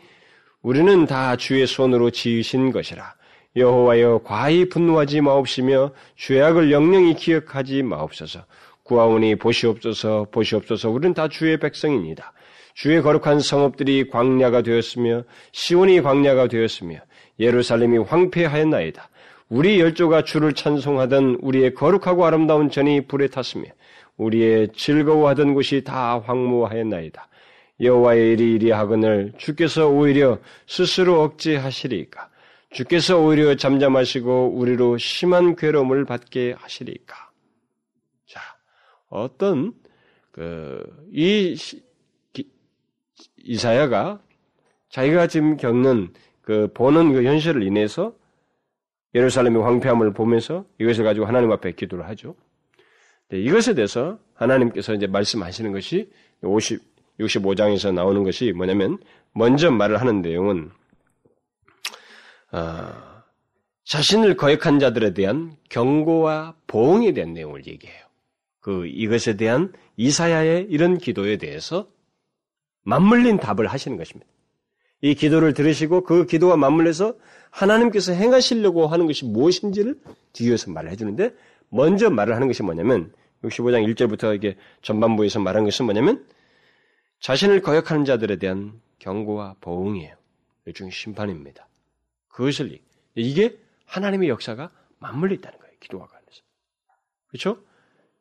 우리는 다 주의 손으로 지으신 것이라. 여호와여 과히 분노하지 마옵시며 죄악을 영영히 기억하지 마옵소서. 구하오니 보시옵소서. 보시옵소서. 우리는 다 주의 백성입니다. 주의 거룩한 성읍들이 광야가 되었으며 시온이 광야가 되었으며 예루살렘이 황폐하였나이다. 우리 열조가 주를 찬송하던 우리의 거룩하고 아름다운 전이 불에 탔으며 우리의 즐거워하던 곳이 다 황무하였나이다. 여호와의 일이 이리하거늘 주께서 오히려 스스로 억제하시리이까? 주께서 오히려 잠잠하시고 우리로 심한 괴로움을 받게 하시리까? 자, 어떤 그 이 이사야가 자기가 지금 겪는 그 보는 그 현실을 인해서 예루살렘의 황폐함을 보면서 이것을 가지고 하나님 앞에 기도를 하죠. 이것에 대해서 하나님께서 이제 말씀하시는 것이 오십, 육십오 장에서 나오는 것이 뭐냐면 먼저 말을 하는 내용은 어, 자신을 거역한 자들에 대한 경고와 보응에 대한 내용을 얘기해요. 그 이것에 대한 이사야의 이런 기도에 대해서 맞물린 답을 하시는 것입니다. 이 기도를 들으시고 그 기도와 맞물려서 하나님께서 행하시려고 하는 것이 무엇인지를 뒤에서 말을 해주는데 먼저 말을 하는 것이 뭐냐면 육십오 장 일 절부터 이게 전반부에서 말한 것은 뭐냐면 자신을 거역하는 자들에 대한 경고와 보응이에요. 일종의 심판입니다. 그것을 이게 하나님의 역사가 맞물려 있다는 거예요. 기도와 관련해서. 그렇죠?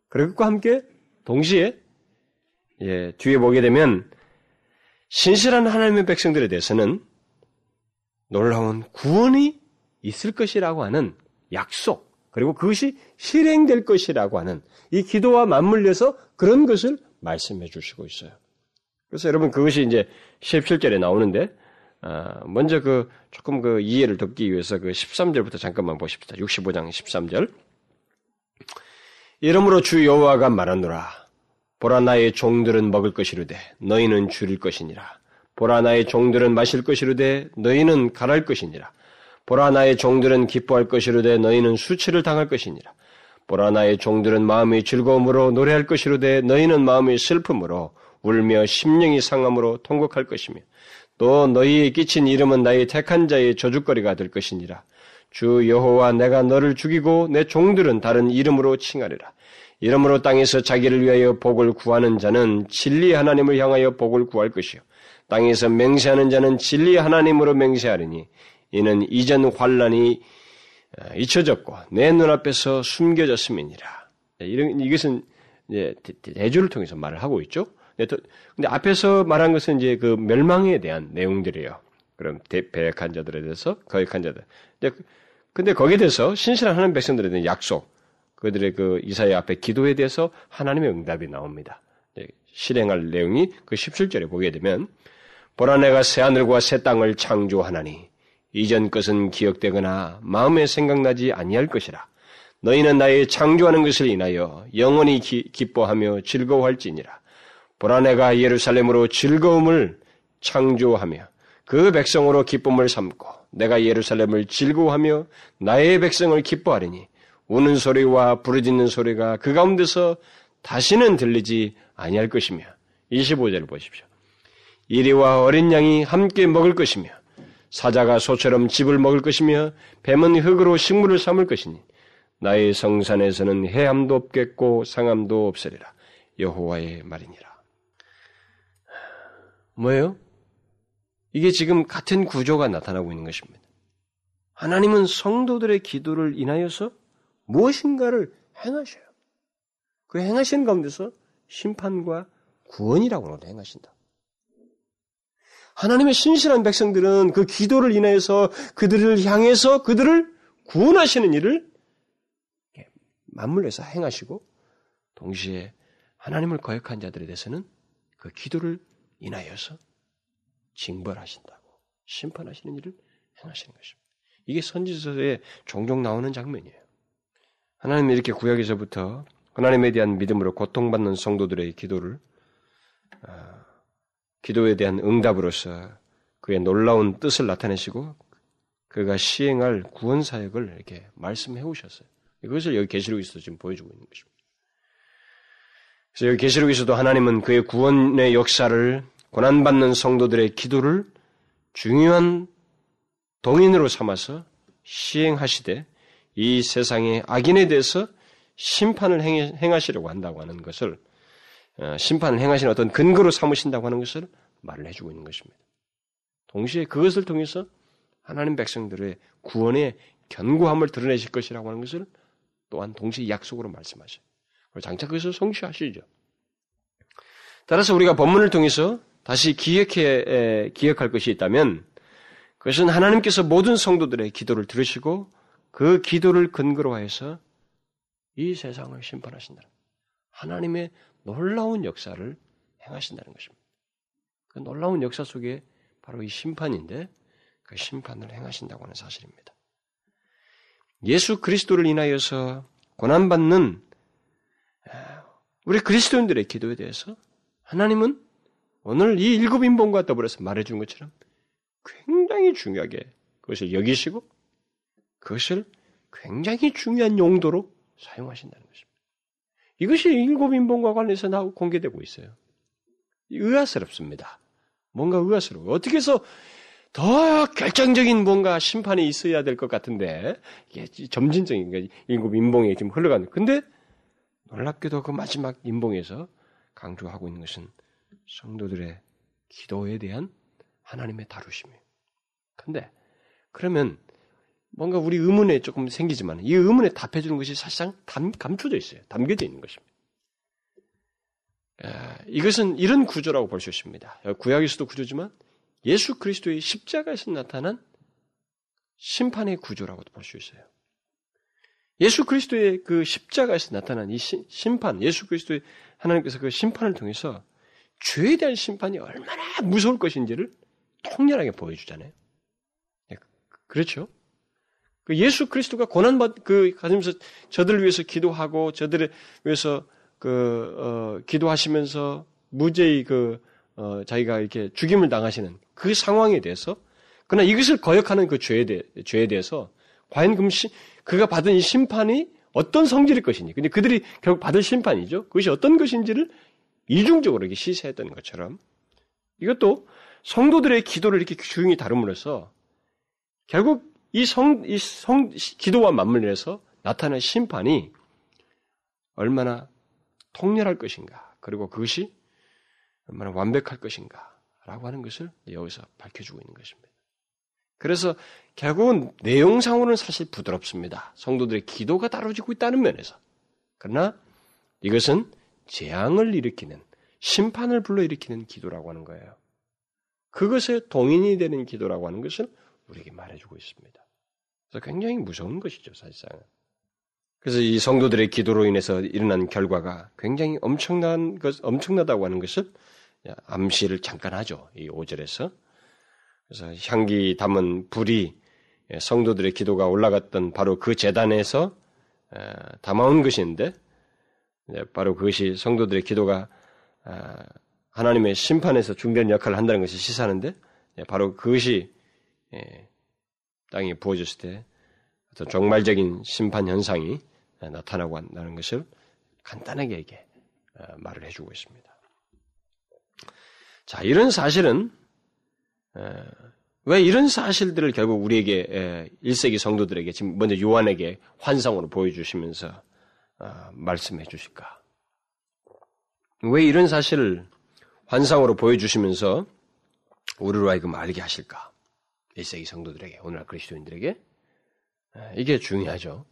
그것과 함께 동시에 예, 뒤에 보게 되면 신실한 하나님의 백성들에 대해서는 놀라운 구원이 있을 것이라고 하는 약속, 그리고 그것이 실행될 것이라고 하는 이 기도와 맞물려서 그런 것을 말씀해 주시고 있어요. 그래서 여러분 그것이 이제 십칠 절에 나오는데 아, 먼저 그, 조금 그 이해를 돕기 위해서 그 십삼 절부터 잠깐만 보십시다. 육십오 장 십삼 절. 이러므로 주 여호와가 말하노라. 보라 나의 종들은 먹을 것이로되 너희는 줄일 것이니라. 보라 나의 종들은 마실 것이로되 너희는 가랄 것이니라. 보라 나의 종들은 기뻐할 것이로되 너희는 수치를 당할 것이니라. 보라 나의 종들은 마음이 즐거움으로 노래할 것이로되 너희는 마음이 슬픔으로 울며 심령이 상함으로 통곡할 것이며 또 너희의 끼친 이름은 나의 택한 자의 저주거리가 될 것이니라. 주 여호와 내가 너를 죽이고 내 종들은 다른 이름으로 칭하리라. 이러므로 땅에서 자기를 위하여 복을 구하는 자는 진리 하나님을 향하여 복을 구할 것이요 땅에서 맹세하는 자는 진리 하나님으로 맹세하리니 이는 이전 환란이 잊혀졌고 내 눈앞에서 숨겨졌음이니라. 이런, 이것은 이제 대조를 통해서 말을 하고 있죠. 근데 앞에서 말한 것은 이제 그 멸망에 대한 내용들이에요. 그럼 배역한 자들에 대해서 거역한 자들. 근데 거기에 대해서 신실한 하나님 백성들에 대한 약속, 그들의 그 이사야 앞에 기도에 대해서 하나님의 응답이 나옵니다. 실행할 내용이 그 십칠 절에 보게 되면, 보라 내가 새 하늘과 새 땅을 창조하나니 이전 것은 기억되거나 마음에 생각나지 아니할 것이라. 너희는 나의 창조하는 것을 인하여 영원히 기, 기뻐하며 즐거워할지니라. 보라 내가 예루살렘으로 즐거움을 창조하며 그 백성으로 기쁨을 삼고 내가 예루살렘을 즐거워하며 나의 백성을 기뻐하리니 우는 소리와 부르짖는 소리가 그 가운데서 다시는 들리지 아니할 것이며, 이십오 절을 보십시오. 이리와 어린 양이 함께 먹을 것이며 사자가 소처럼 집을 먹을 것이며 뱀은 흙으로 식물을 삼을 것이니 나의 성산에서는 해함도 없겠고 상함도 없으리라. 여호와의 말이니라. 뭐예요? 이게 지금 같은 구조가 나타나고 있는 것입니다. 하나님은 성도들의 기도를 인하여서 무엇인가를 행하셔요. 그 행하시는 가운데서 심판과 구원이라고도 행하신다. 하나님의 신실한 백성들은 그 기도를 인하여서 그들을 향해서 그들을 구원하시는 일을 맞물려서 행하시고, 동시에 하나님을 거역한 자들에 대해서는 그 기도를 인하여서 징벌하신다고 심판하시는 일을 행하시는 것입니다. 이게 선지서에 종종 나오는 장면이에요. 하나님은 이렇게 구약에서부터 하나님에 대한 믿음으로 고통받는 성도들의 기도를 어, 기도에 대한 응답으로서 그의 놀라운 뜻을 나타내시고 그가 시행할 구원 사역을 이렇게 말씀해 오셨어요. 그것을 여기 계시록에서도 지금 보여주고 있는 것입니다. 그래서 여기 계시록에서도 하나님은 그의 구원의 역사를 고난받는 성도들의 기도를 중요한 동인으로 삼아서 시행하시되 이 세상의 악인에 대해서 심판을 행하시려고 한다고 하는 것을, 심판을 행하시는 어떤 근거로 삼으신다고 하는 것을 말을 해주고 있는 것입니다. 동시에 그것을 통해서 하나님 백성들의 구원의 견고함을 드러내실 것이라고 하는 것을 또한 동시에 약속으로 말씀하셔요. 장차 그것을 성취하시죠. 따라서 우리가 본문을 통해서 다시 기억해, 기억할 것이 있다면 그것은 하나님께서 모든 성도들의 기도를 들으시고 그 기도를 근거로 해서 이 세상을 심판하신다는, 하나님의 놀라운 역사를 행하신다는 것입니다. 그 놀라운 역사 속에 바로 이 심판인데 그 심판을 행하신다고 하는 사실입니다. 예수 그리스도를 인하여서 고난받는 우리 그리스도인들의 기도에 대해서 하나님은 오늘 이 일곱 인본과 더불어서 말해준 것처럼 굉장히 중요하게 그것을 여기시고 그것을 굉장히 중요한 용도로 사용하신다는 것입니다. 이것이 일곱 인본과 관련해서 나오고 공개되고 있어요. 의아스럽습니다. 뭔가 의아스러워. 어떻게 해서 더 결정적인 뭔가 심판이 있어야 될 것 같은데, 이게 점진적인 일곱 인봉에 지금 흘러가는. 근데 놀랍게도 그 마지막 인봉에서 강조하고 있는 것은 성도들의 기도에 대한 하나님의 다루심이에요. 근데 그러면 뭔가 우리 의문에 조금 생기지만 이 의문에 답해주는 것이 사실상 담, 감춰져 있어요. 담겨져 있는 것입니다. 에, 이것은 이런 구조라고 볼 수 있습니다. 구약에서도 구조지만 예수 그리스도의 십자가에서 나타난 심판의 구조라고도 볼 수 있어요. 예수 그리스도의 그 십자가에서 나타난 이 시, 심판, 예수 그리스도의 하나님께서 그 심판을 통해서 죄에 대한 심판이 얼마나 무서울 것인지를 통렬하게 보여주잖아요. 네, 그렇죠? 그 예수 그리스도가 고난받, 그, 가슴에서 저들을 위해서 기도하고 저들을 위해서 그, 어, 기도하시면서 무죄의 그, 어, 자기가 이렇게 죽임을 당하시는 그 상황에 대해서, 그러나 이것을 거역하는 그 죄에, 대, 죄에 대해서, 과연 그 그가 받은 이 심판이 어떤 성질일 것인지, 근데 그들이 결국 받을 심판이죠. 그것이 어떤 것인지를 이중적으로 이렇게 시세했던 것처럼, 이것도 성도들의 기도를 이렇게 조용히 다룸으로써, 결국 이 성, 이 성, 기도와 맞물려서 나타난 심판이 얼마나 통렬할 것인가, 그리고 그것이 얼마나 완벽할 것인가 라고 하는 것을 여기서 밝혀주고 있는 것입니다. 그래서 결국은 내용상으로는 사실 부드럽습니다. 성도들의 기도가 다뤄지고 있다는 면에서. 그러나 이것은 재앙을 일으키는, 심판을 불러일으키는 기도라고 하는 거예요. 그것에 동인이 되는 기도라고 하는 것을 우리에게 말해주고 있습니다. 그래서 굉장히 무서운 것이죠, 사실상은. 그래서 이 성도들의 기도로 인해서 일어난 결과가 굉장히 엄청난 것, 엄청나다고 하는 것을 암시를 잠깐 하죠, 이 오 절에서. 그래서 향기 담은 불이 성도들의 기도가 올라갔던 바로 그 제단에서 담아온 것인데, 바로 그것이 성도들의 기도가 하나님의 심판에서 중대한 역할을 한다는 것을 시사하는데, 바로 그것이 땅에 부어졌을 때 어떤 종말적인 심판 현상이 나타나고 한다는 것을 간단하게 이게 말을 해주고 있습니다. 자, 이런 사실은 왜 이런 사실들을 결국 우리에게 일 세기 성도들에게 지금 먼저 요한에게 환상으로 보여주시면서 말씀해 주실까? 왜 이런 사실을 환상으로 보여주시면서 우리로 하여금 알게 하실까? 일 세기 성도들에게, 오늘날 그리스도인들에게 이게 중요하죠.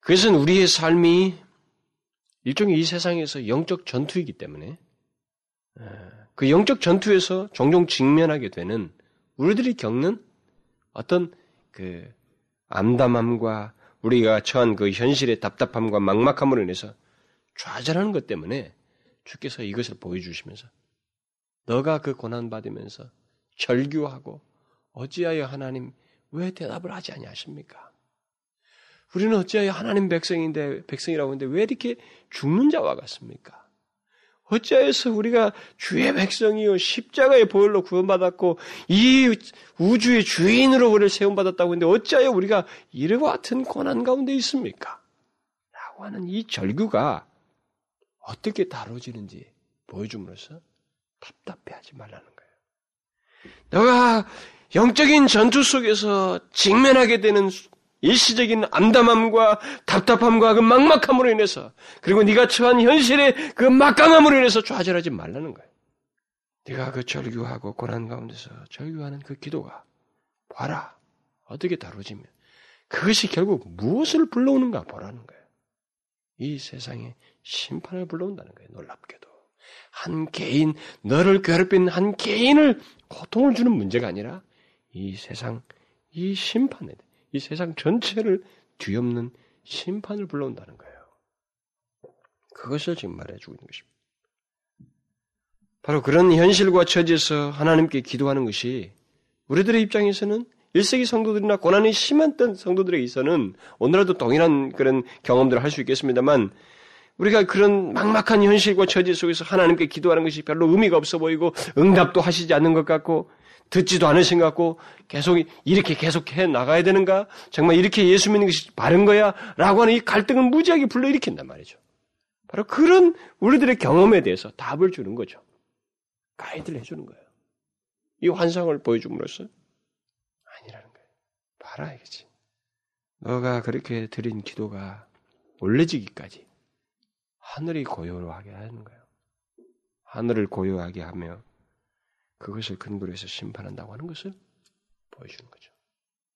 그것은 우리의 삶이 일종의 이 세상에서 영적 전투이기 때문에 그 영적 전투에서 종종 직면하게 되는 우리들이 겪는 어떤 그 암담함과 우리가 처한 그 현실의 답답함과 막막함으로 인해서 좌절하는 것 때문에 주께서 이것을 보여주시면서 너가 그 고난받으면서 절규하고 어찌하여 하나님 왜 대답을 하지 아니하십니까? 우리는 어찌하여 하나님 백성인데, 백성이라고 하는데 왜 이렇게 죽는 자와 같습니까? 어찌하여서 우리가 주의 백성이요 십자가의 보혈로 구원받았고 이 우주의 주인으로 우리를 세움받았다고 했는데 어찌하여 우리가 이와 같은 고난 가운데 있습니까? 라고 하는 이 절규가 어떻게 다뤄지는지 보여줌으로써 답답해하지 말라는 거예요. 너가 영적인 전투 속에서 직면하게 되는 일시적인 암담함과 답답함과 그 막막함으로 인해서, 그리고 네가 처한 현실의 그 막강함으로 인해서 좌절하지 말라는 거예요. 네가 그 절규하고 고난 가운데서 절규하는 그 기도가 봐라. 어떻게 다루지면 그것이 결국 무엇을 불러오는가 보라는 거예요. 이 세상에 심판을 불러온다는 거예요. 놀랍게도. 한 개인, 너를 괴롭힌 한 개인을 고통을 주는 문제가 아니라 이 세상, 이 심판에 대해 이 세상 전체를 뒤엎는 심판을 불러온다는 거예요. 그것을 지금 말해주고 있는 것입니다. 바로 그런 현실과 처지에서 하나님께 기도하는 것이 우리들의 입장에서는 일 세기 성도들이나 고난이 심했던 성도들에게서는 오늘도 동일한 그런 경험들을 할 수 있겠습니다만, 우리가 그런 막막한 현실과 처지 속에서 하나님께 기도하는 것이 별로 의미가 없어 보이고 응답도 하시지 않는 것 같고 듣지도 않으신 것 같고 계속 이렇게 계속 해 나가야 되는가? 정말 이렇게 예수 믿는 것이 바른 거야? 라고 하는 이 갈등은 무지하게 불러일으킨단 말이죠. 바로 그런 우리들의 경험에 대해서 답을 주는 거죠. 가이드를 해주는 거예요. 이 환상을 보여줌으로써 아니라는 거예요. 봐라 이거지. 너가 그렇게 드린 기도가 올려지기까지 하늘이 고요하게 하는 거예요. 하늘을 고요하게 하며 그것을 근거로 해서 심판한다고 하는 것을 보여주는 거죠.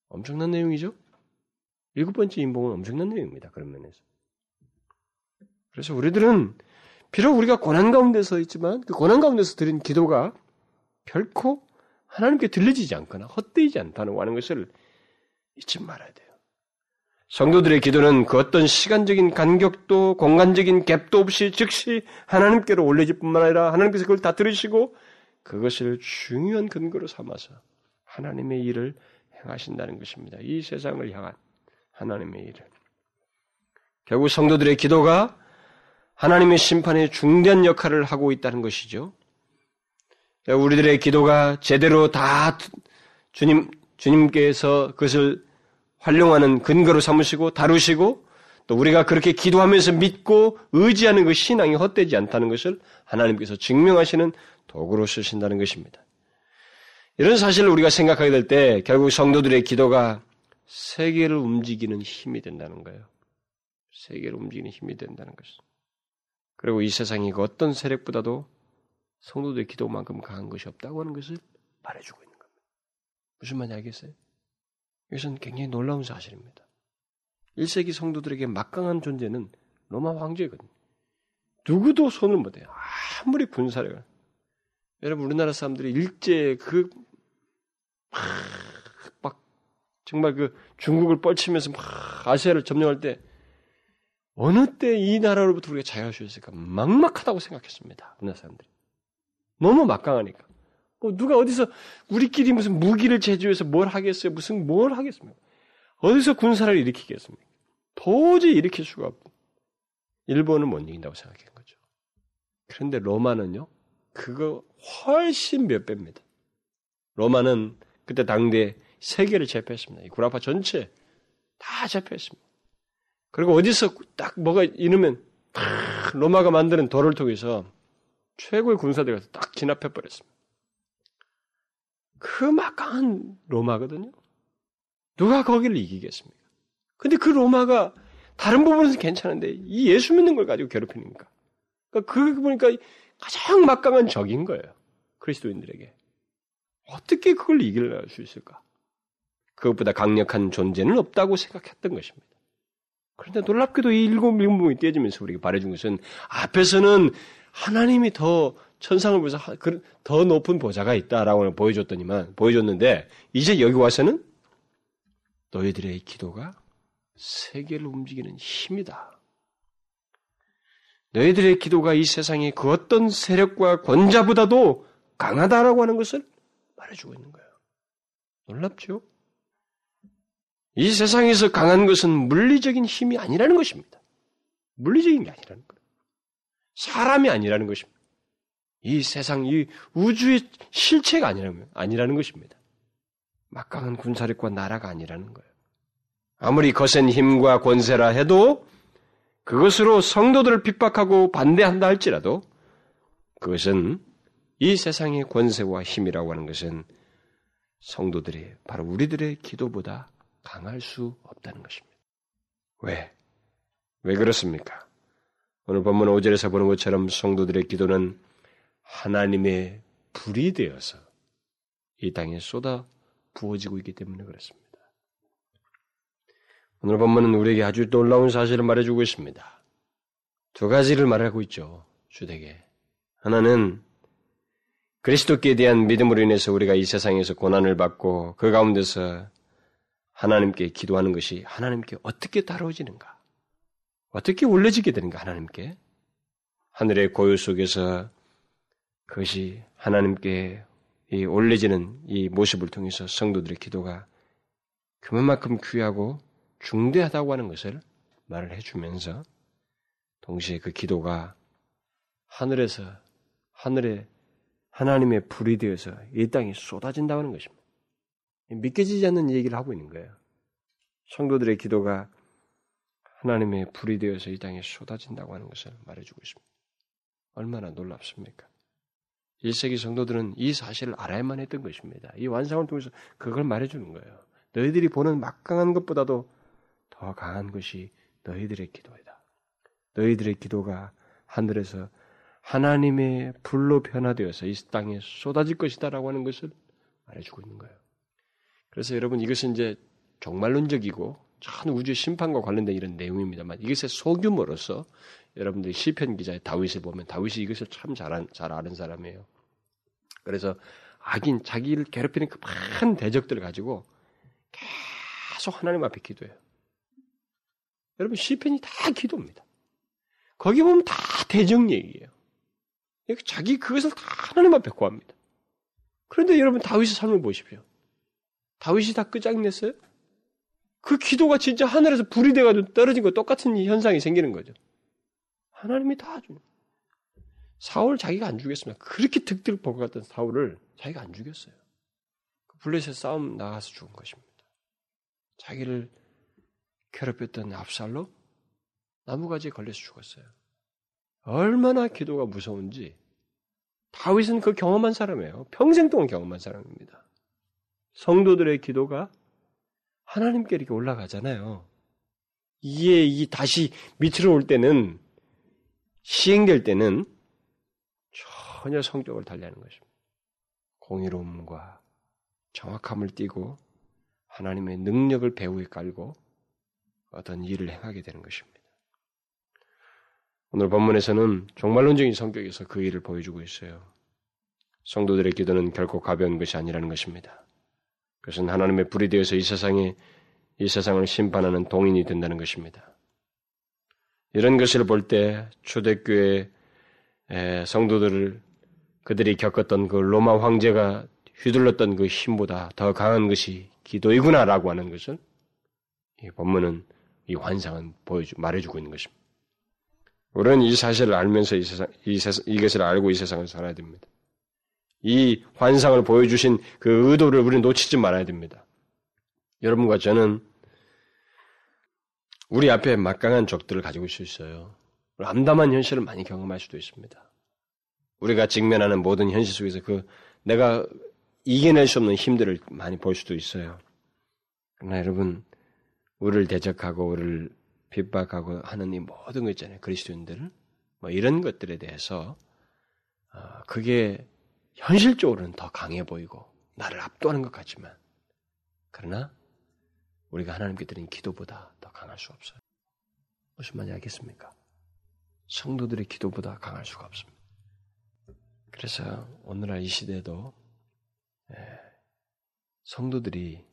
엄청난 내용이죠? 일곱 번째 인봉은 엄청난 내용입니다. 그런 면에서. 그래서 우리들은 비록 우리가 고난 가운데서 있지만 그 고난 가운데서 드린 기도가 결코 하나님께 들려지지 않거나 헛되지 않다고 하는 것을 잊지 말아야 돼요. 성도들의 기도는 그 어떤 시간적인 간격도 공간적인 갭도 없이 즉시 하나님께로 올려질 뿐만 아니라 하나님께서 그걸 다 들으시고 그것을 중요한 근거로 삼아서 하나님의 일을 행하신다는 것입니다. 이 세상을 향한 하나님의 일을. 결국 성도들의 기도가 하나님의 심판에 중대한 역할을 하고 있다는 것이죠. 우리들의 기도가 제대로 다 주님, 주님께서 그것을 활용하는 근거로 삼으시고 다루시고 또 우리가 그렇게 기도하면서 믿고 의지하는 그 신앙이 헛되지 않다는 것을 하나님께서 증명하시는 도구로 쓰신다는 것입니다. 이런 사실을 우리가 생각하게 될 때 결국 성도들의 기도가 세계를 움직이는 힘이 된다는 거예요. 세계를 움직이는 힘이 된다는 것입니다. 그리고 이 세상이 그 어떤 세력보다도 성도들의 기도만큼 강한 것이 없다고 하는 것을 말해주고 있는 겁니다. 무슨 말인지 알겠어요? 이것은 굉장히 놀라운 사실입니다. 일 세기 성도들에게 막강한 존재는 로마 황제거든요. 누구도 손을 못 대요. 아무리 군사력을. 여러분 우리나라 사람들이 일제 그 막, 막 정말 그 중국을 뻘치면서 막 아시아를 점령할 때 어느 때 이 나라로부터 우리가 자유할 수 있을까? 막막하다고 생각했습니다. 우리나라 사람들이. 너무 막강하니까. 뭐 누가 어디서 우리끼리 무슨 무기를 제조해서 뭘 하겠어요? 무슨 뭘 하겠습니까? 어디서 군사를 일으키겠습니까? 도저히 일으킬 수가 없고. 일본은 못 이긴다고 생각한 거죠. 그런데 로마는요. 그거 훨씬 몇 배입니다. 로마는 그때 당대 세계를 제패했습니다. 이 구라파 전체 다 제패했습니다. 그리고 어디서 딱 뭐가 이르면 딱 로마가 만드는 도를 통해서 최고의 군사들이 가서 딱 진압해버렸습니다. 그 막강한 로마거든요. 누가 거기를 이기겠습니까? 근데 그 로마가 다른 부분에서 괜찮은데 이 예수 믿는 걸 가지고 괴롭히니까. 그러니까 그거 보니까 가장 막강한 적인 거예요. 그리스도인들에게. 어떻게 그걸 이길 수 있을까? 그것보다 강력한 존재는 없다고 생각했던 것입니다. 그런데 놀랍게도 이 일곱 명분이 떼지면서 우리에게 말해준 것은 앞에서는 하나님이 더 천상을 보여서 더 높은 보좌가 있다라고 보여줬더니만, 보여줬는데 이제 여기 와서는 너희들의 기도가 세계를 움직이는 힘이다. 너희들의 기도가 이 세상의 그 어떤 세력과 권자보다도 강하다라고 하는 것을 말해주고 있는 거예요. 놀랍죠? 이 세상에서 강한 것은 물리적인 힘이 아니라는 것입니다. 물리적인 게 아니라는 거예요. 사람이 아니라는 것입니다. 이 세상, 이 우주의 실체가 아니라면, 아니라는 것입니다. 막강한 군사력과 나라가 아니라는 거예요. 아무리 거센 힘과 권세라 해도 그것으로 성도들을 핍박하고 반대한다 할지라도 그것은 이 세상의 권세와 힘이라고 하는 것은 성도들이 바로 우리들의 기도보다 강할 수 없다는 것입니다. 왜? 왜 그렇습니까? 오늘 본문 오 절에서 보는 것처럼 성도들의 기도는 하나님의 불이 되어서 이 땅에 쏟아 부어지고 있기 때문에 그렇습니다. 오늘 본문은 우리에게 아주 놀라운 사실을 말해주고 있습니다. 두 가지를 말하고 있죠. 주되게. 하나는 그리스도께 대한 믿음으로 인해서 우리가 이 세상에서 고난을 받고 그 가운데서 하나님께 기도하는 것이 하나님께 어떻게 다루어지는가? 어떻게 올려지게 되는가? 하나님께. 하늘의 고요 속에서 그것이 하나님께 이 올려지는 이 모습을 통해서 성도들의 기도가 그만큼 귀하고 중대하다고 하는 것을 말을 해주면서 동시에 그 기도가 하늘에서 하늘에 하나님의 불이 되어서 이 땅에 쏟아진다고 하는 것입니다. 믿겨지지 않는 얘기를 하고 있는 거예요. 성도들의 기도가 하나님의 불이 되어서 이 땅에 쏟아진다고 하는 것을 말해주고 있습니다. 얼마나 놀랍습니까? 일 세기 성도들은 이 사실을 알아야만 했던 것입니다. 이 완성을 통해서 그걸 말해주는 거예요. 너희들이 보는 막강한 것보다도 더 강한 것이 너희들의 기도이다. 너희들의 기도가 하늘에서 하나님의 불로 변화되어서 이 땅에 쏟아질 것이다 라고 하는 것을 말해주고 있는 거예요. 그래서 여러분 이것은 이제 종말론적이고 전 우주의 심판과 관련된 이런 내용입니다만 이것의 소규모로서 여러분들이 시편 기자의 다윗을 보면 다윗이 이것을 참 잘, 잘 아는 사람이에요. 그래서 악인, 자기를 괴롭히는 그 많은 대적들을 가지고 계속 하나님 앞에 기도해요. 여러분 시편이 다 기도입니다. 거기 보면 다 대적 얘기예요. 자기 그것을 다 하나님 앞에 고합니다. 그런데 여러분 다윗의 삶을 보십시오. 다윗이 다 끝장냈어요? 그 기도가 진짜 하늘에서 불이 돼가지고 떨어진 거 똑같은 현상이 생기는 거죠. 하나님이 다 줘. 사울 자기가 안 죽였습니다. 그렇게 득득 벌것 같던 사울을 자기가 안 죽였어요. 블레셋 싸움 나가서 죽은 것입니다. 자기를 괴롭혔던 압살롬 나무가지에 걸려서 죽었어요. 얼마나 기도가 무서운지 다윗은 그 경험한 사람이에요. 평생 동안 경험한 사람입니다. 성도들의 기도가 하나님께 이렇게 올라가잖아요. 이에 이 다시 밑으로 올 때는 시행될 때는 전혀 성격을 달리하는 것입니다. 공의로움과 정확함을 띠고 하나님의 능력을 배후에 깔고 어떤 일을 행하게 되는 것입니다. 오늘 본문에서는 종말론적인 성격에서 그 일을 보여주고 있어요. 성도들의 기도는 결코 가벼운 것이 아니라는 것입니다. 그것은 하나님의 불이 되어서 이 세상에 이 세상을 심판하는 동인이 된다는 것입니다. 이런 것을 볼 때 초대교회의 성도들을 그들이 겪었던 그 로마 황제가 휘둘렀던 그 힘보다 더 강한 것이 기도이구나라고 하는 것을 이 본문은 이 환상은 보여주, 말해주고 있는 것입니다. 우리는 이 사실을 알면서 이 세상, 이 세상, 이것을 알고 이 세상을 살아야 됩니다. 이 환상을 보여주신 그 의도를 우리는 놓치지 말아야 됩니다. 여러분과 저는 우리 앞에 막강한 적들을 가지고 있을 수 있어요. 암담한 현실을 많이 경험할 수도 있습니다. 우리가 직면하는 모든 현실 속에서 그 내가 이겨낼 수 없는 힘들을 많이 볼 수도 있어요. 그러나 여러분, 우리를 대적하고 우리를 핍박하고 하는 이 모든 것 있잖아요. 그리스도인들을 뭐 이런 것들에 대해서 어, 그게 현실적으로는 더 강해 보이고 나를 압도하는 것 같지만 그러나 우리가 하나님께 드린 기도보다 더 강할 수 없어요. 무슨 말인지 알겠습니까? 성도들의 기도보다 강할 수가 없습니다. 그래서 오늘날 이 시대에도 성도들이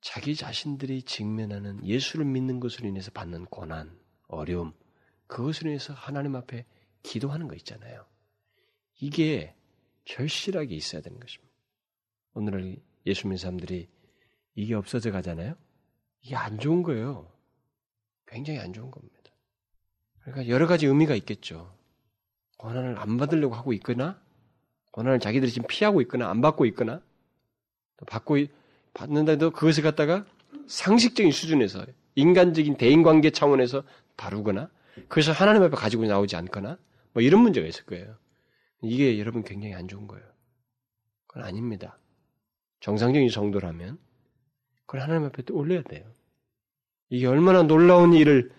자기 자신들이 직면하는 예수를 믿는 것으로 인해서 받는 고난, 어려움, 그것으로 인해서 하나님 앞에 기도하는 거 있잖아요. 이게 절실하게 있어야 되는 것입니다. 오늘날 예수 믿는 사람들이 이게 없어져 가잖아요. 이게 안 좋은 거예요. 굉장히 안 좋은 겁니다. 그러니까 여러 가지 의미가 있겠죠. 고난을 안 받으려고 하고 있거나 고난을 자기들이 지금 피하고 있거나 안 받고 있거나 또 받고 받는다 해도 그것을 갖다가 상식적인 수준에서 인간적인 대인관계 차원에서 다루거나 그래서 하나님 앞에 가지고 나오지 않거나 뭐 이런 문제가 있을 거예요. 이게 여러분 굉장히 안 좋은 거예요. 그건 아닙니다. 정상적인 성도라면 그걸 하나님 앞에 또 올려야 돼요. 이게 얼마나 놀라운 일을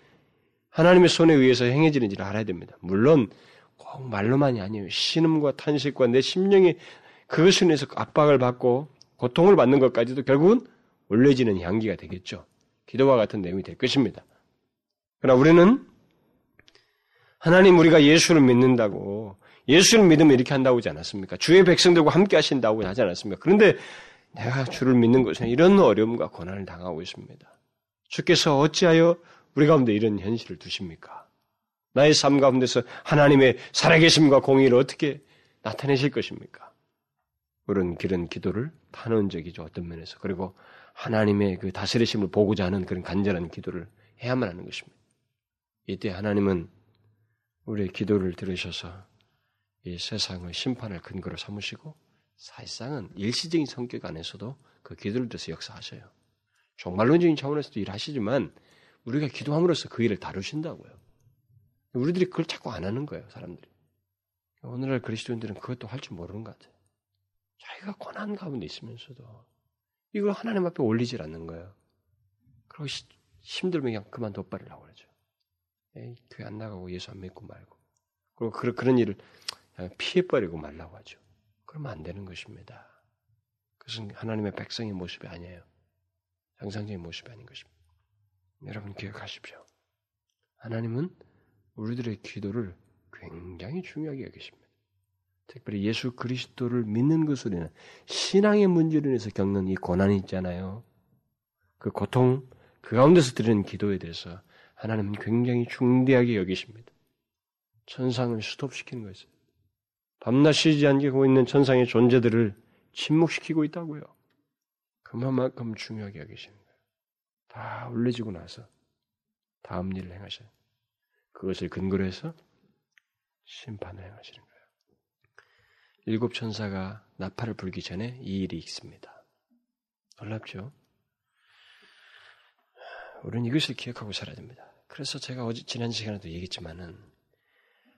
하나님의 손에 의해서 행해지는지를 알아야 됩니다. 물론 꼭 말로만이 아니에요. 신음과 탄식과 내 심령이 그것으로 인해서 압박을 받고 고통을 받는 것까지도 결국은 올려지는 향기가 되겠죠. 기도와 같은 내용이 될 것입니다. 그러나 우리는 하나님 우리가 예수를 믿는다고 예수를 믿으면 이렇게 한다고 하지 않았습니까? 주의 백성들과 함께 하신다고 하지 않았습니까? 그런데 내가 주를 믿는 것은 이런 어려움과 고난을 당하고 있습니다. 주께서 어찌하여 우리 가운데 이런 현실을 두십니까? 나의 삶 가운데서 하나님의 살아계심과 공의를 어떻게 나타내실 것입니까? 그런 길은 기도를 탄원적이죠. 어떤 면에서. 그리고 하나님의 그 다스리심을 보고자 하는 그런 간절한 기도를 해야만 하는 것입니다. 이때 하나님은 우리의 기도를 들으셔서 이 세상을 심판할 근거로 삼으시고 사실상은 일시적인 성격 안에서도 그 기도를 들어서 역사하셔요. 종말론적인 차원에서도 일하시지만 우리가 기도함으로써 그 일을 다루신다고요. 우리들이 그걸 자꾸 안 하는 거예요. 사람들이. 오늘날 그리스도인들은 그것도 할 줄 모르는 것 같아요. 자기가 고난 가운데 있으면서도 이걸 하나님 앞에 올리질 않는 거예요. 그리고 힘들면 그냥 그만둬버리려고 그러죠. 에이, 교회 안 나가고 예수 안 믿고 말고 그리고 그런, 그런 일을 피해버리고 말라고 하죠. 그러면 안 되는 것입니다. 그것은 하나님의 백성의 모습이 아니에요. 정상적인 모습이 아닌 것입니다. 여러분 기억하십시오. 하나님은 우리들의 기도를 굉장히 중요하게 여기십니다. 특별히 예수 그리스도를 믿는 것으로 인한 신앙의 문제로 인해서 겪는 이 고난이 있잖아요. 그 고통, 그 가운데서 드리는 기도에 대해서 하나님은 굉장히 중대하게 여기십니다. 천상을 스톱시키는 것이죠. 밤낮 쉬지 않고 있는 천상의 존재들을 침묵시키고 있다고요. 그만큼 중요하게 여기시는 거예요. 다 올려지고 나서 다음 일을 행하셔요. 그것을 근거로 해서 심판을 행하시는 거예요. 일곱 천사가 나팔을 불기 전에 이 일이 있습니다. 놀랍죠? 우리는 이것을 기억하고 살아야 됩니다. 그래서 제가 어제 지난 시간에도 얘기했지만은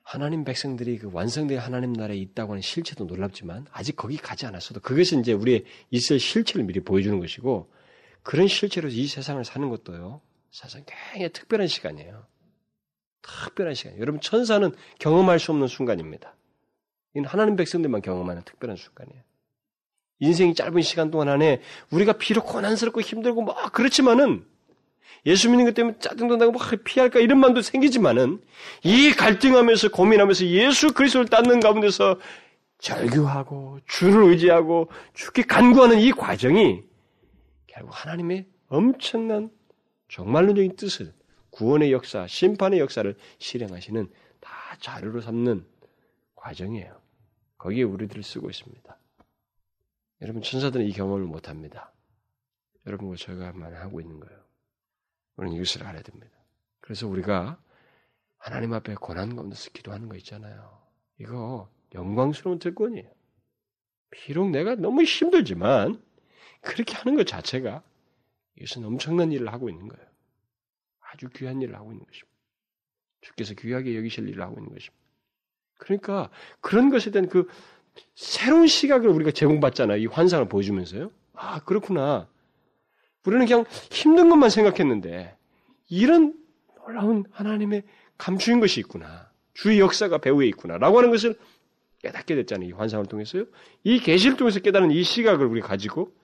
하나님 백성들이 그 완성된 하나님 나라에 있다고 하는 실체도 놀랍지만 아직 거기 가지 않았어도 그것은 이제 우리의 있을 실체를 미리 보여주는 것이고 그런 실체로 이 세상을 사는 것도요. 사실은 굉장히 특별한 시간이에요. 특별한 시간이에요. 여러분 천사는 경험할 수 없는 순간입니다. 이건 하나님 백성들만 경험하는 특별한 순간이에요. 인생이 짧은 시간 동안 안에 우리가 비록 고난스럽고 힘들고 막 그렇지만은 예수 믿는 것 때문에 짜증난다고 막 피할까 이런 마음도 생기지만은 이 갈등하면서 고민하면서 예수 그리스도를 닦는 가운데서 절규하고 주를 의지하고 주께 간구하는 이 과정이 결국 하나님의 엄청난 종말론적인 뜻을 구원의 역사, 심판의 역사를 실행하시는 다 자료로 삼는 과정이에요. 거기에 우리들을 쓰고 있습니다. 여러분, 천사들은 이 경험을 못합니다. 여러분과 저희가만 하고 있는 거예요. 우리는 이것을 알아야 됩니다. 그래서 우리가 하나님 앞에 고난 가운데서 기도하는 거 있잖아요. 이거 영광스러운 특권이에요. 비록 내가 너무 힘들지만 그렇게 하는 것 자체가 이것은 엄청난 일을 하고 있는 거예요. 아주 귀한 일을 하고 있는 것입니다. 주께서 귀하게 여기실 일을 하고 있는 것입니다. 그러니까 그런 것에 대한 그 새로운 시각을 우리가 제공받잖아요. 이 환상을 보여주면서요. 아, 그렇구나. 우리는 그냥 힘든 것만 생각했는데 이런 놀라운 하나님의 감추인 것이 있구나. 주의 역사가 배후에 있구나. 라고 하는 것을 깨닫게 됐잖아요. 이 환상을 통해서요. 이 계시를 통해서 깨달은 이 시각을 우리가 가지고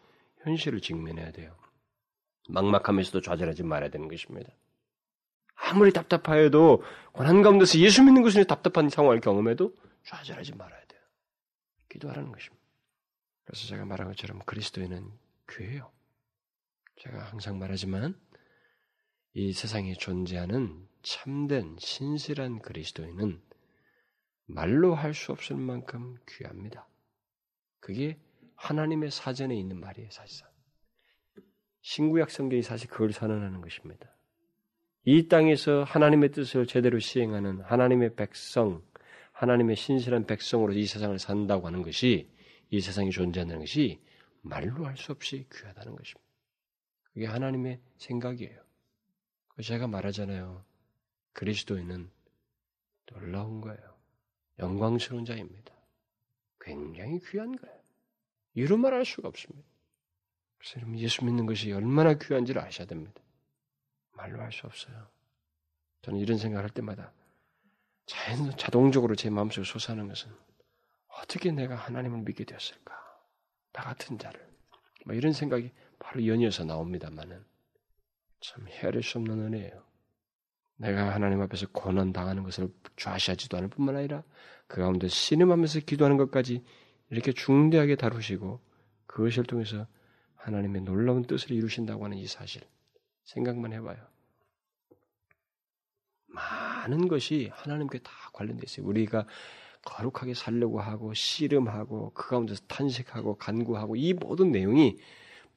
현실을 직면해야 돼요. 막막하면서도 좌절하지 말아야 되는 것입니다. 아무리 답답하여도 고난 가운데서 예수 믿는 것은 답답한 상황을 경험해도 좌절하지 말아야 돼요. 기도하라는 것입니다. 그래서 제가 말한 것처럼 그리스도인은 교회예요. 제가 항상 말하지만 이 세상에 존재하는 참된 신실한 그리스도인은 말로 할 수 없을 만큼 귀합니다. 그게 하나님의 사전에 있는 말이에요. 사실상 신구약 성경이 사실 그걸 선언하는 것입니다. 이 땅에서 하나님의 뜻을 제대로 시행하는 하나님의 백성, 하나님의 신실한 백성으로 이 세상을 산다고 하는 것이, 이 세상에 존재하는 것이 말로 할 수 없이 귀하다는 것입니다. 그게 하나님의 생각이에요. 제가 말하잖아요. 그리스도인은 놀라운 거예요. 영광스러운 자입니다. 굉장히 귀한 거예요. 이루 말할 수가 없습니다. 그래서 여러분, 예수 믿는 것이 얼마나 귀한지를 아셔야 됩니다. 말로 할 수 없어요. 저는 이런 생각을 할 때마다 자연, 자동적으로 제 마음속에 솟아나는 것은 어떻게 내가 하나님을 믿게 되었을까? 나 같은 자를. 막 이런 생각이 바로 연이어서 나옵니다만은 참 헤아릴 수 없는 은혜예요. 내가 하나님 앞에서 고난당하는 것을 좌시하지도 않을 뿐만 아니라 그 가운데 신음하면서 기도하는 것까지 이렇게 중대하게 다루시고 그것을 통해서 하나님의 놀라운 뜻을 이루신다고 하는 이 사실. 생각만 해봐요. 많은 것이 하나님께 다 관련되어 있어요. 우리가 거룩하게 살려고 하고 씨름하고 그 가운데서 탄식하고 간구하고 이 모든 내용이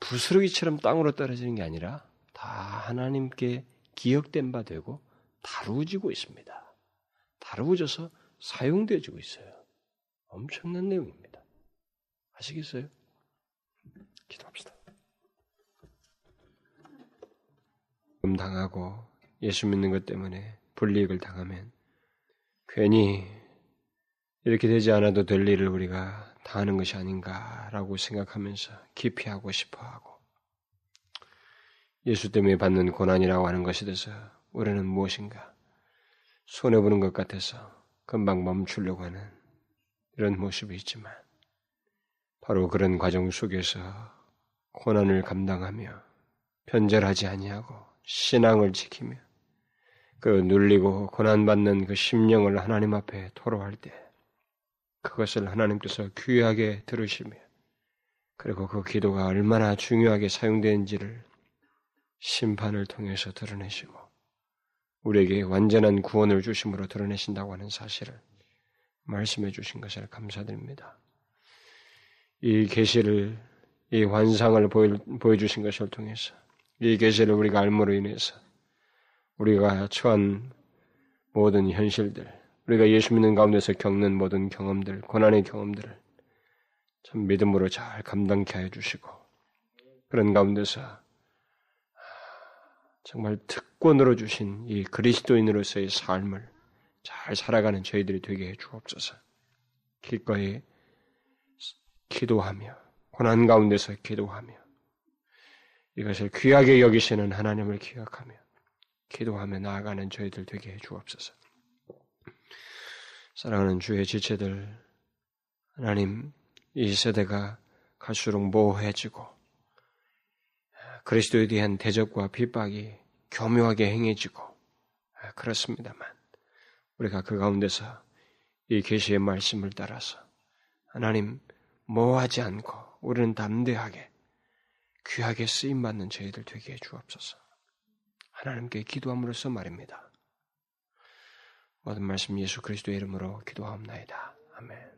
부스러기처럼 땅으로 떨어지는 게 아니라 다 하나님께 기억된 바 되고 다루어지고 있습니다. 다루어져서 사용되어지고 있어요. 엄청난 내용입니다. 아시겠어요? 기도합시다. 당하고 예수 믿는 것 때문에 불이익을 당하면 괜히 이렇게 되지 않아도 될 일을 우리가 당하는 것이 아닌가라고 생각하면서 기피하고 싶어하고 예수 때문에 받는 고난이라고 하는 것에 대해서 우리는 무엇인가 손해보는 것 같아서 금방 멈추려고 하는 이런 모습이 있지만 바로 그런 과정 속에서 고난을 감당하며 변절하지 아니하고 신앙을 지키며 그 눌리고 고난받는 그 심령을 하나님 앞에 토로할 때 그것을 하나님께서 귀하게 들으시며 그리고 그 기도가 얼마나 중요하게 사용되는지를 심판을 통해서 드러내시고 우리에게 완전한 구원을 주심으로 드러내신다고 하는 사실을 말씀해 주신 것을 감사드립니다. 이 계시를, 이 환상을 보여, 보여주신 것을 통해서 이 계시를 우리가 알므로 인해서 우리가 처한 모든 현실들, 우리가 예수 믿는 가운데서 겪는 모든 경험들, 고난의 경험들을 참 믿음으로 잘 감당케 하여 주시고 그런 가운데서 정말 특권으로 주신 이 그리스도인으로서의 삶을 잘 살아가는 저희들이 되게 해 주옵소서. 기꺼이 기도하며 고난 가운데서 기도하며 이것을 귀하게 여기시는 하나님을 기억하며 기도하며 나아가는 저희들 되게 해 주옵소서. 사랑하는 주의 지체들, 하나님, 이 세대가 갈수록 모호해지고 그리스도에 대한 대적과 핍박이 교묘하게 행해지고 그렇습니다만 우리가 그 가운데서 이 계시의 말씀을 따라서 하나님 모호하지 않고 우리는 담대하게 귀하게 쓰임받는 저희들 되게 해주옵소서. 하나님께 기도함으로써 말입니다. 모든 말씀 예수 그리스도의 이름으로 기도하옵나이다. 아멘.